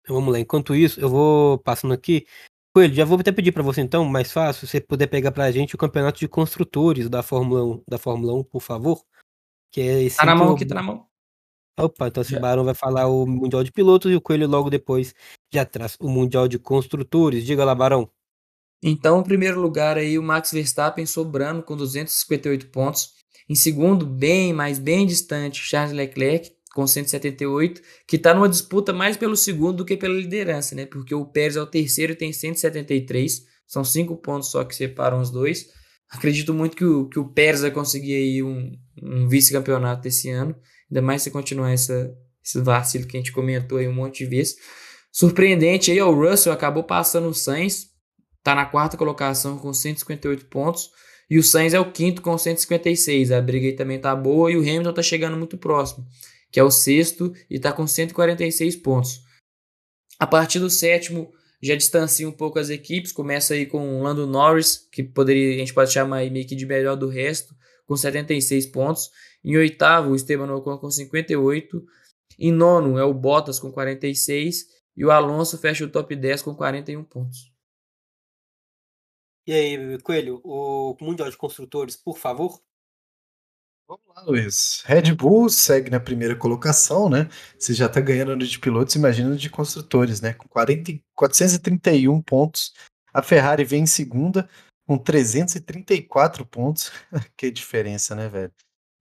Então, vamos lá, enquanto isso eu vou passando aqui. Coelho, já vou até pedir pra você então, mais fácil, você poder pegar pra gente o campeonato de construtores da Fórmula um, da Fórmula um, por favor. Que é esse. Tá na mão aqui, tá na mão. Opa, então o Barão vai falar o Mundial de Pilotos e o Coelho logo depois já traz o Mundial de Construtores. Diga lá, Barão. Então, em primeiro lugar aí, o Max Verstappen sobrando com duzentos e cinquenta e oito pontos. Em segundo, bem, mas bem distante, Charles Leclerc com cento e setenta e oito, que está numa disputa mais pelo segundo do que pela liderança, né? Porque o Pérez é o terceiro e tem cento e setenta e três, são cinco pontos só que separam os dois. acredito muito que o, que o Pérez vai conseguir aí um, um vice-campeonato esse ano, ainda mais se continuar essa, esse vacilo que a gente comentou aí um monte de vezes. Surpreendente aí, o Russell acabou passando o Sainz, tá na quarta colocação com cento e cinquenta e oito pontos, e o Sainz é o quinto com cento e cinquenta e seis, a briga aí também tá boa, e o Hamilton tá chegando muito próximo, que é o sexto, e tá com cento e quarenta e seis pontos. A partir do sétimo, já distancia um pouco as equipes, começa aí com o Lando Norris, que poderia, a gente pode chamar aí meio que de melhor do resto, com setenta e seis pontos. Em oitavo, o Esteban Ocon com cinquenta e oito, em nono é o Bottas com quarenta e seis, e o Alonso fecha o top dez com quarenta e um pontos. E aí, Coelho, o Mundial de Construtores, por favor? Vamos lá, Luiz. Red Bull segue na primeira colocação, né? Você já está ganhando no de pilotos, imagina no de construtores, né? Com quatrocentos e trinta e um pontos. A Ferrari vem em segunda com trezentos e trinta e quatro pontos. Que diferença, né, velho?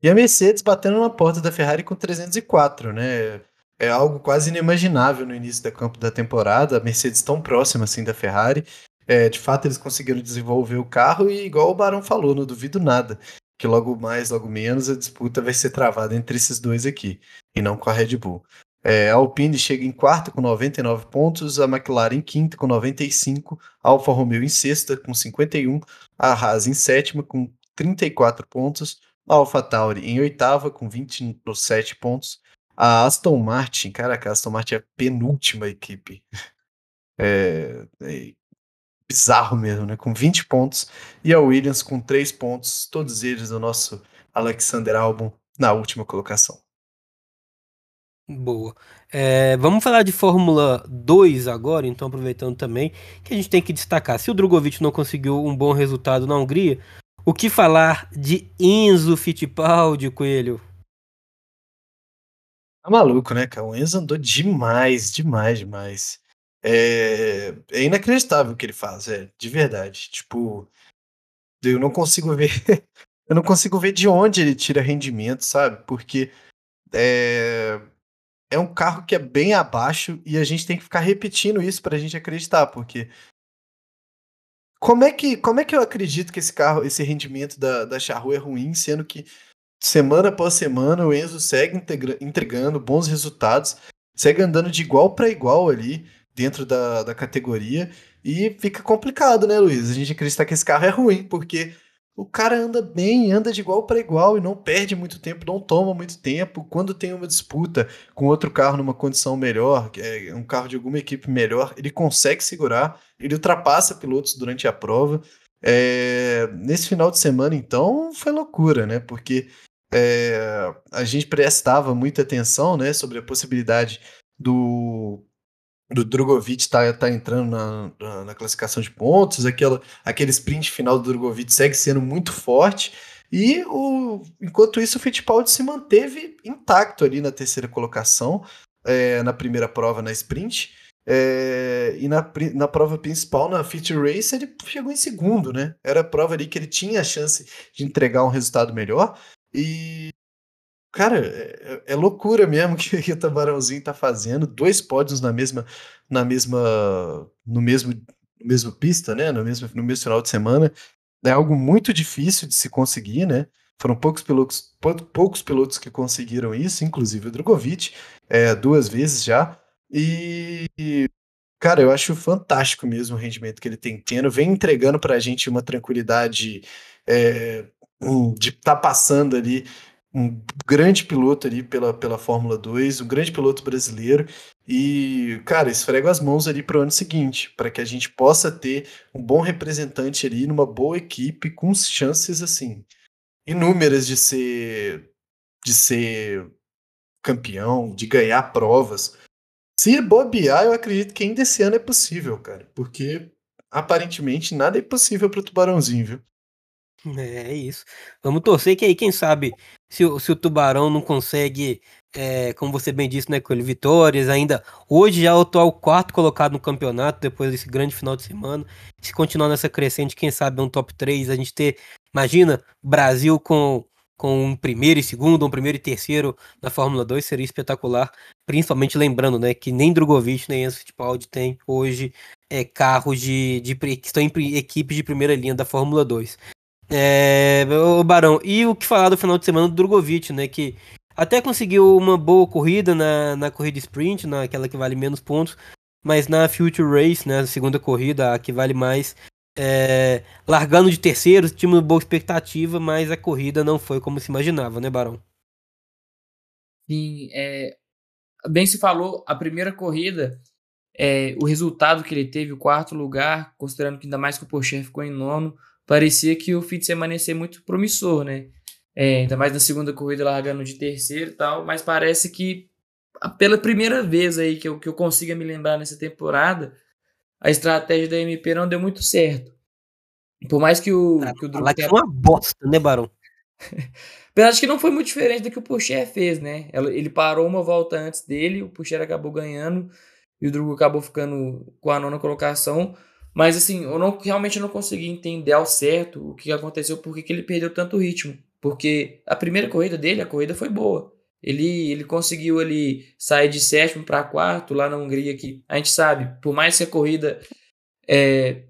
E a Mercedes batendo na porta da Ferrari com trezentos e quatro, né? É algo quase inimaginável no início do campo da temporada, a Mercedes tão próxima assim da Ferrari. É, de fato, eles conseguiram desenvolver o carro e, igual o Barão falou, não duvido nada, que logo mais, logo menos, a disputa vai ser travada entre esses dois aqui, e não com a Red Bull. É, a Alpine chega em quarto com noventa e nove pontos, a McLaren em quinto com noventa e cinco, a Alfa Romeo em sexta com cinquenta e um, a Haas em sétima com trinta e quatro pontos, a Alfa Tauri em oitava com vinte e sete pontos, a Aston Martin, caraca, a Aston Martin é a penúltima equipe. É, é bizarro mesmo, né? Com vinte pontos. E a Williams com três pontos. Todos eles do nosso Alexander Albon na última colocação. Boa. É, vamos falar de Fórmula dois agora, então, aproveitando também, que a gente tem que destacar. Se o Drugovich não conseguiu um bom resultado na Hungria, o que falar de Enzo Fittipaldi, Coelho? Tá maluco, né, cara? O Enzo andou demais, demais, demais. É, é inacreditável o que ele faz, é, de verdade. Tipo, eu não consigo ver, eu não consigo ver de onde ele tira rendimento, sabe? Porque é, é um carro que é bem abaixo e a gente tem que ficar repetindo isso pra gente acreditar, porque como é que, como é que eu acredito que esse carro, esse rendimento da, da Charrua é ruim, sendo que semana após semana o Enzo segue integra- entregando bons resultados, segue andando de igual para igual ali dentro da, da categoria, e fica complicado, né, Luiz? A gente acredita que esse carro é ruim, porque o cara anda bem, anda de igual para igual e não perde muito tempo, não toma muito tempo. Quando tem uma disputa com outro carro numa condição melhor, é um carro de alguma equipe melhor, ele consegue segurar, ele ultrapassa pilotos durante a prova. É, nesse final de semana, então, foi loucura, né? Porque é, a gente prestava muita atenção, né, sobre a possibilidade do, do Drugovich estar tá, tá entrando na, na, na classificação de pontos, aquela, aquele sprint final do Drugovich segue sendo muito forte, e o, enquanto isso o Fittipaldi se manteve intacto ali na terceira colocação, é, na primeira prova na sprint, É, e na, na prova principal, na Feature Race, ele chegou em segundo, né? Era a prova ali que ele tinha a chance de entregar um resultado melhor. E, cara, é, é loucura mesmo que, que o Tabarãozinho tá fazendo. Dois pódios na mesma, na mesma, no mesmo, mesmo pista, né? No mesmo, no mesmo final de semana. É algo muito difícil de se conseguir, né? Foram poucos pilotos, pou, poucos pilotos que conseguiram isso, inclusive o Drugovich, é, duas vezes já. E, cara, eu acho fantástico mesmo o rendimento que ele tem tendo, vem entregando pra gente uma tranquilidade é, de estar tá passando ali um grande piloto ali pela, pela Fórmula dois, um grande piloto brasileiro, e, cara, esfrega as mãos ali pro ano seguinte, para que a gente possa ter um bom representante ali numa boa equipe, com chances, assim, inúmeras de ser, de ser campeão, de ganhar provas. Se bobear, eu acredito que ainda esse ano é possível, cara. Porque, aparentemente, nada é impossível para o Tubarãozinho, viu? É isso. Vamos torcer que aí, quem sabe, se, se o Tubarão não consegue, é, como você bem disse, né, Coelho, vitórias ainda. Hoje já é o atual quarto colocado no campeonato, depois desse grande final de semana. Se continuar nessa crescente, quem sabe um top três, a gente ter, imagina, Brasil com... com um primeiro e segundo, um primeiro e terceiro na Fórmula dois, seria espetacular, principalmente lembrando, né, que nem Drugovich nem Enzo Fittipaldi tem hoje é, carros de, de, que estão em equipes de primeira linha da Fórmula dois. É, o Barão, e o que falar do final de semana do Drugovich, né, que até conseguiu uma boa corrida na, na corrida sprint, naquela que vale menos pontos, mas na Future Race, né, a segunda corrida, a que vale mais, é, largando de terceiro, tinha uma boa expectativa, mas a corrida não foi como se imaginava, né, Barão? Sim, é, bem se falou, a primeira corrida, é, o resultado que ele teve, o quarto lugar, considerando que ainda mais que o Pourchaire ficou em nono, parecia que o fim de semana ia ser muito promissor, né? É, ainda mais na segunda corrida largando de terceiro e tal, mas parece que pela primeira vez aí que eu, que eu consiga me lembrar nessa temporada, a estratégia da M P não deu muito certo. Por mais que o... Ah, que o Drugovich foi uma bosta, né, Barão? Apesar de que não foi muito diferente do que o Pourchaire fez, né? Ele parou uma volta antes dele, o Pourchaire acabou ganhando e o Drugovich acabou ficando com a nona colocação. Mas assim, eu não, realmente não consegui entender ao certo o que aconteceu, por que ele perdeu tanto ritmo. Porque a primeira corrida dele, a corrida foi boa. Ele, ele conseguiu ali sair de sétimo para quarto lá na Hungria, que a gente sabe, por mais que a corrida é,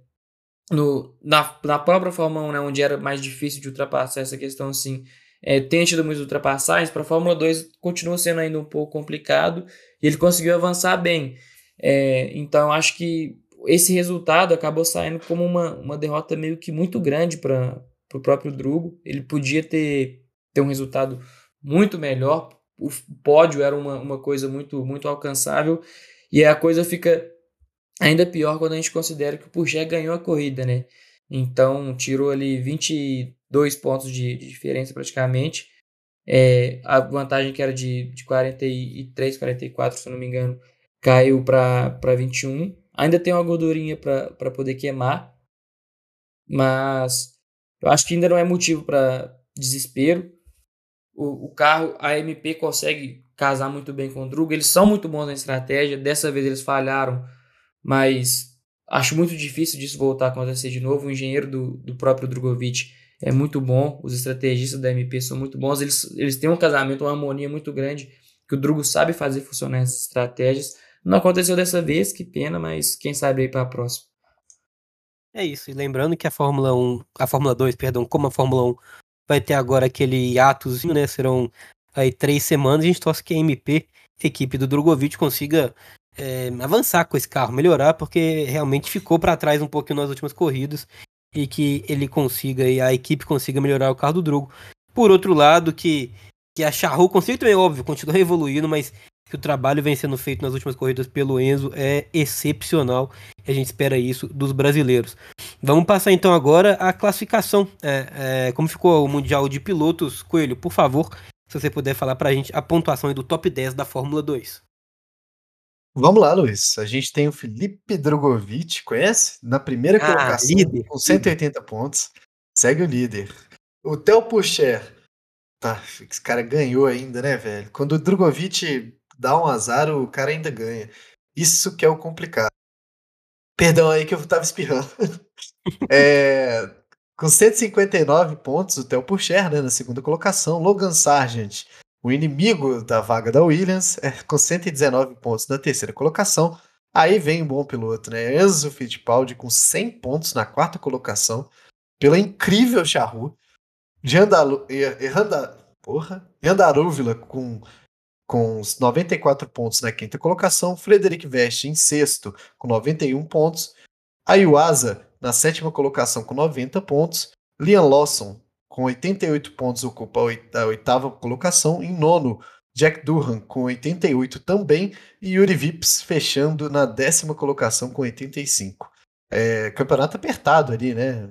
no, na, na própria Fórmula um, né, onde era mais difícil de ultrapassar essa questão assim, é, tenha tido muitas ultrapassagens, para a Fórmula dois continua sendo ainda um pouco complicado e ele conseguiu avançar bem. É, então acho que esse resultado acabou saindo como uma, uma derrota meio que muito grande para o próprio Drugo. Ele podia ter, ter um resultado muito melhor. O pódio era uma, uma coisa muito, muito alcançável. E a coisa fica ainda pior quando a gente considera que o Pourchaire ganhou a corrida, né? Então, tirou ali vinte e dois pontos de, de diferença praticamente. É, a vantagem que era de, de quarenta e três, quarenta e quatro, se eu não me engano, caiu para vinte e um. Ainda tem uma gordurinha para poder queimar, mas eu acho que ainda não é motivo para desespero. O, o carro, a M P consegue casar muito bem com o Drugo, eles são muito bons na estratégia, dessa vez eles falharam, mas acho muito difícil disso voltar a acontecer de novo. O engenheiro do, do próprio Drugovich é muito bom, os estrategistas da M P são muito bons, eles, eles têm um casamento, uma harmonia muito grande, que o Drugo sabe fazer funcionar essas estratégias. Não aconteceu dessa vez, que pena, mas quem sabe aí para a próxima. É isso, e lembrando que a Fórmula um, a Fórmula dois, perdão, como a Fórmula um vai ter agora aquele hiatozinho, né, serão aí três semanas, a gente torce que a M P, equipe do Drugovich, consiga é, avançar com esse carro, melhorar, porque realmente ficou para trás um pouquinho nas últimas corridas, e que ele consiga, e a equipe consiga melhorar o carro do Drugo. Por outro lado, que, que a Charrot consiga também, óbvio, continua evoluindo, mas que o trabalho vem sendo feito nas últimas corridas pelo Enzo é excepcional. A gente espera isso dos brasileiros. Vamos passar então agora a classificação. É, é, como ficou o Mundial de Pilotos, Coelho, por favor, se você puder falar pra gente a pontuação do top dez da Fórmula dois. Vamos lá, Luiz. A gente tem o Felipe Drugovich, conhece? Na primeira ah, colocação, líder, com cento e oitenta líder. Pontos. Segue o líder. O Theo Pourchaire. Tá, esse cara ganhou ainda, né, velho? Quando o Drugovich dá um azar, o cara ainda ganha. Isso que é o complicado. Perdão aí que eu tava espirrando. é, com cento e cinquenta e nove pontos, o Theo Pourchaire, né, na segunda colocação. Logan Sargeant, o inimigo da vaga da Williams, é, com cento e dezenove pontos na terceira colocação. Aí vem um bom piloto, né? Enzo Fittipaldi com cem pontos na quarta colocação, pela incrível Charrot. Jandalu... Erranda... Porra? Jandarúvila com... com os noventa e quatro pontos na quinta colocação, Frederic Veste em sexto com noventa e um pontos, Ayuasa na sétima colocação com noventa pontos, Liam Lawson com oitenta e oito pontos ocupa a oitava colocação, em nono Jack Durham com oitenta e oito também, e Yuri Vips fechando na décima colocação com oitenta e cinco. É, campeonato apertado ali, né?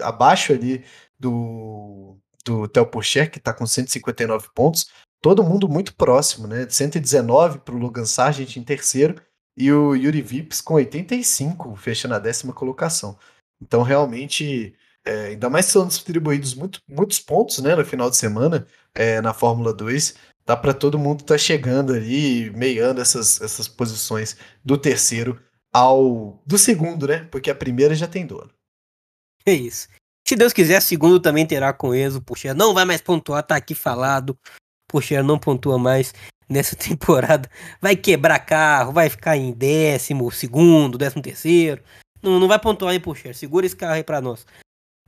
Abaixo ali do, do Theo Pourchaire, que está com cento e cinquenta e nove pontos. Todo mundo muito próximo, né? cento e dezenove para o Logan Sargeant em terceiro e o Yuri Vips com oitenta e cinco, fechando a décima colocação. Então, realmente, é, ainda mais são distribuídos muito, muitos pontos, né, no final de semana, é, na Fórmula dois. Dá para todo mundo estar tá chegando ali, meiando essas, essas posições do terceiro ao do segundo, né? Porque a primeira já tem dono. É isso. Se Deus quiser, segundo também terá com Enzo Pourchaire. Não vai mais pontuar, tá aqui falado. Pourchaire não pontua mais nessa temporada, vai quebrar carro, vai ficar em décimo segundo, décimo terceiro, não, não vai pontuar aí, Pourchaire, segura esse carro aí pra nós.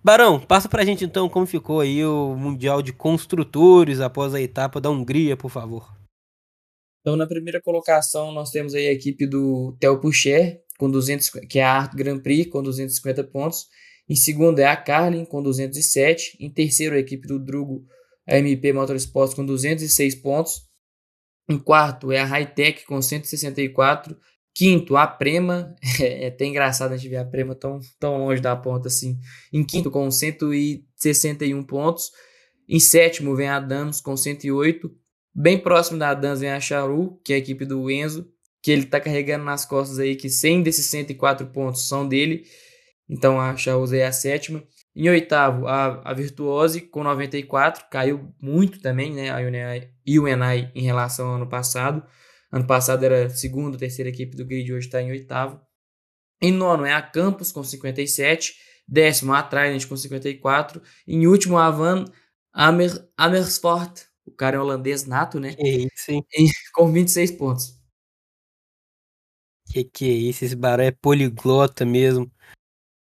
Barão, passa pra gente então como ficou aí o Mundial de Construtores após a etapa da Hungria, por favor. Então, na primeira colocação, nós temos aí a equipe do Theo Pourchaire, com duzentos, que é a Arte Grand Prix, com duzentos e cinquenta pontos. Em segundo é a Carlin, com duzentos e sete. Em terceiro, a equipe do Drugo, a M P Motorsports, com duzentos e seis pontos. Em quarto é a Hightech, com cento e sessenta e quatro. Quinto, a Prema. É até engraçado a gente ver a Prema tão, tão longe da ponta assim. Em quinto, com cento e sessenta e um pontos. Em sétimo, vem a Danos, com cento e oito. Bem próximo da Danos vem a Charu, que é a equipe do Enzo, que ele está carregando nas costas aí que cem desses cento e quatro pontos são dele. Então, a Charu é a sétima. Em oitavo, a, a Virtuose, com noventa e quatro. Caiu muito também, né? A U N I em relação ao ano passado. Ano passado era a segunda, terceira equipe do grid, hoje está em oitavo. Em nono é a Campus, com cinquenta e sete. Décimo, a Trident, com cinquenta e quatro. Em último, a Van Amer, Amersfoort, o cara é holandês nato, né? Que isso, hein? E, com vinte e seis pontos. Que que é isso? Esse barão é poliglota mesmo.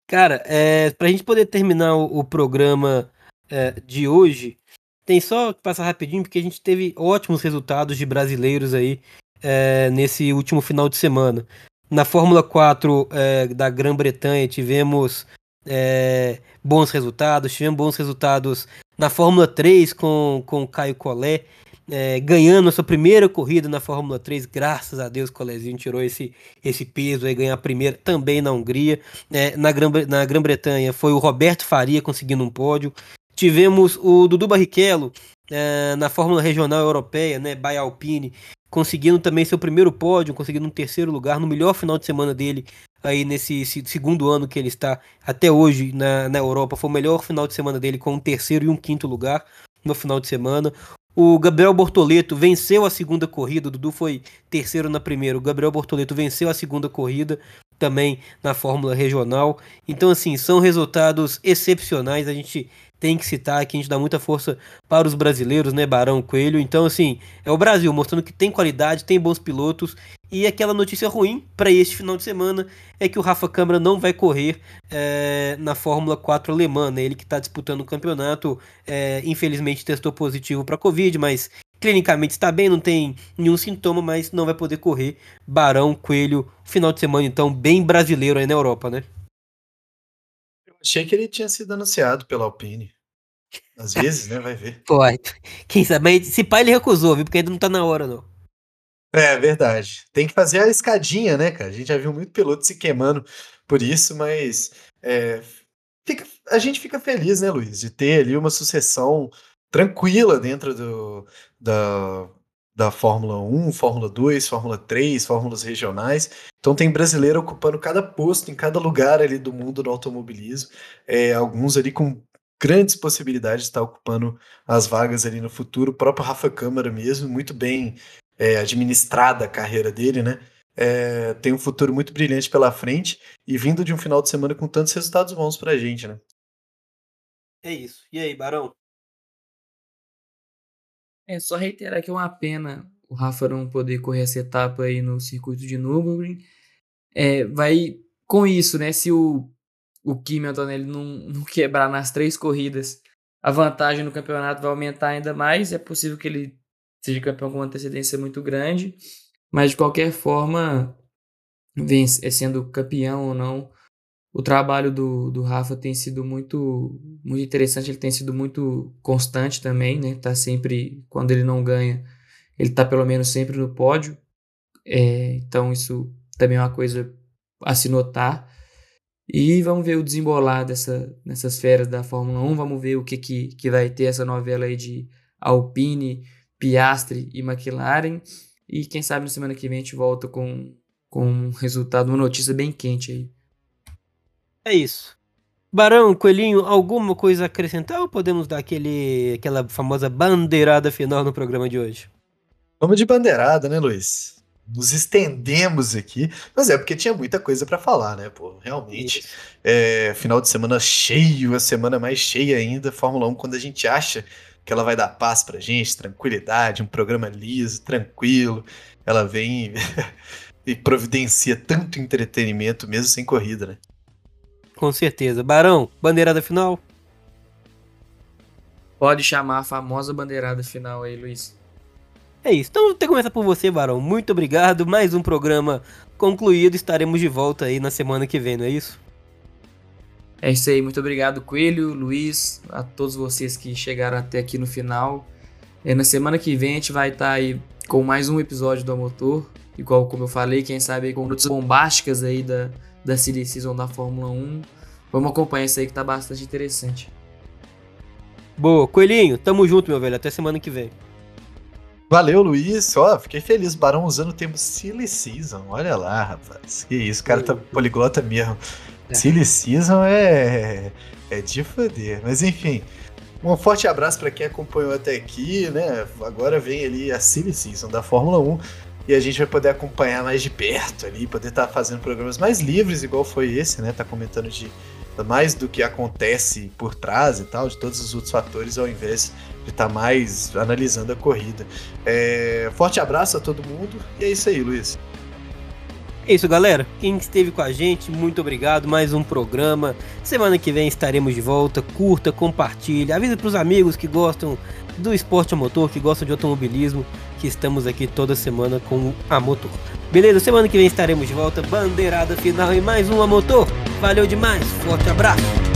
Cara, é, pra gente poder terminar o, o programa é, de hoje, tem só que passar rapidinho, porque a gente teve ótimos resultados de brasileiros aí. É, nesse último final de semana. Na Fórmula quatro é, da Grã-Bretanha tivemos é, bons resultados, tivemos bons resultados na Fórmula três com, com Caio Collet, é, ganhando a sua primeira corrida na Fórmula três, graças a Deus o Colletzinho tirou esse, esse peso aí, ganhar a primeira também na Hungria. É, na, Grã, na Grã-Bretanha foi o Roberto Faria conseguindo um pódio, tivemos o Dudu Barrichello é, na Fórmula Regional Europeia, né, by Alpine, conseguindo também seu primeiro pódio, conseguindo um terceiro lugar no melhor final de semana dele aí nesse segundo ano que ele está até hoje na, na Europa. Foi o melhor final de semana dele, com um terceiro e um quinto lugar no final de semana. O Gabriel Bortoleto venceu a segunda corrida, o Dudu foi terceiro na primeira, o Gabriel Bortoleto venceu a segunda corrida também na Fórmula Regional. Então, assim, são resultados excepcionais, a gente tem que citar aqui, a gente dá muita força para os brasileiros, né, Barão Coelho? Então, assim, é o Brasil mostrando que tem qualidade, tem bons pilotos. E aquela notícia ruim para este final de semana é que o Rafa Câmara não vai correr é, na Fórmula quatro alemã, né? Ele que está disputando o campeonato, é, infelizmente testou positivo para Covid, mas clinicamente está bem, não tem nenhum sintoma, mas não vai poder correr. Barão Coelho, final de semana, então, bem brasileiro aí na Europa, né? Achei que ele tinha sido anunciado pela Alpine. Às vezes, né? Vai ver. Pode. Quem sabe? Mas esse pai ele recusou, viu? Porque ainda não tá na hora, não. É, verdade. Tem que fazer a escadinha, né, cara? A gente já viu muito piloto se queimando por isso, mas é, fica, a gente fica feliz, né, Luiz? De ter ali uma sucessão tranquila dentro do, da, da Fórmula um, Fórmula dois, Fórmula três, Fórmulas regionais. Então tem brasileiro ocupando cada posto em cada lugar ali do mundo do automobilismo. É, alguns ali com grandes possibilidades de estar ocupando as vagas ali no futuro. O próprio Rafa Câmara mesmo, muito bem é, administrada a carreira dele, né? É, tem um futuro muito brilhante pela frente e vindo de um final de semana com tantos resultados bons pra gente, né? É isso. E aí, Barão? É só reiterar que é uma pena o Rafa não poder correr essa etapa aí no circuito de Nürburgring. É, vai com isso, né? Se o, o Kimi Antonelli não, não quebrar nas três corridas, a vantagem no campeonato vai aumentar ainda mais. É possível que ele seja campeão com uma antecedência muito grande. Mas, de qualquer forma, vence, sendo campeão ou não, o trabalho do, do Rafa tem sido muito, muito interessante, ele tem sido muito constante também, né? Tá sempre, quando ele não ganha, ele tá pelo menos sempre no pódio, é, então isso também é uma coisa a se notar. E vamos ver o desembolar dessa, dessas férias da Fórmula um, vamos ver o que, que, que vai ter essa novela aí de Alpine, Piastri e McLaren, e quem sabe na semana que vem a gente volta com, com um resultado, uma notícia bem quente aí. É isso. Barão, Coelhinho, alguma coisa a acrescentar ou podemos dar aquele, aquela famosa bandeirada final no programa de hoje? Vamos de bandeirada, né, Luiz? Nos estendemos aqui, mas é porque tinha muita coisa para falar, né, pô? Realmente, é, final de semana cheio, a semana mais cheia ainda, Fórmula um, quando a gente acha que ela vai dar paz pra gente, tranquilidade, um programa liso, tranquilo, ela vem e providencia tanto entretenimento mesmo sem corrida, né? Com certeza. Barão, bandeirada final? pode chamar a famosa bandeirada final aí, Luiz. É isso, então começa por você, Barão. Muito obrigado, mais um programa concluído, estaremos de volta aí na semana que vem, não é isso? É isso aí, muito obrigado, Coelho, Luiz, a todos vocês que chegaram até aqui no final. É, na semana que vem a gente vai estar tá aí com mais um episódio do A Motor, igual como eu falei, quem sabe aí com notícias bombásticas aí da, da Silly Season da Fórmula um. Vamos acompanhar isso aí que tá bastante interessante. Boa, Coelhinho, tamo junto, meu velho, até semana que vem. Valeu, Luiz. Ó, fiquei feliz. Barão usando o termo Silly Season. Olha lá, rapaz. Que isso, o cara tá poliglota mesmo. É. Silly Season é... é de foder. Mas enfim, um forte abraço para quem acompanhou até aqui, né? Agora vem ali a Silly Season da Fórmula um e a gente vai poder acompanhar mais de perto ali, poder estar tá fazendo programas mais livres, igual foi esse, né? Tá comentando de mais do que acontece por trás e tal, de todos os outros fatores, ao invés de estar tá mais analisando a corrida. É, forte abraço a todo mundo e é isso aí, Luiz. É isso, galera. Quem esteve com a gente, muito obrigado. Mais um programa. Semana que vem estaremos de volta. Curta, compartilha, avisa para os amigos que gostam do esporte a motor, que gostam de automobilismo, que estamos aqui toda semana com A Motor. Beleza? Semana que vem estaremos de volta. Bandeirada final e mais um A Motor. Valeu demais. Forte abraço.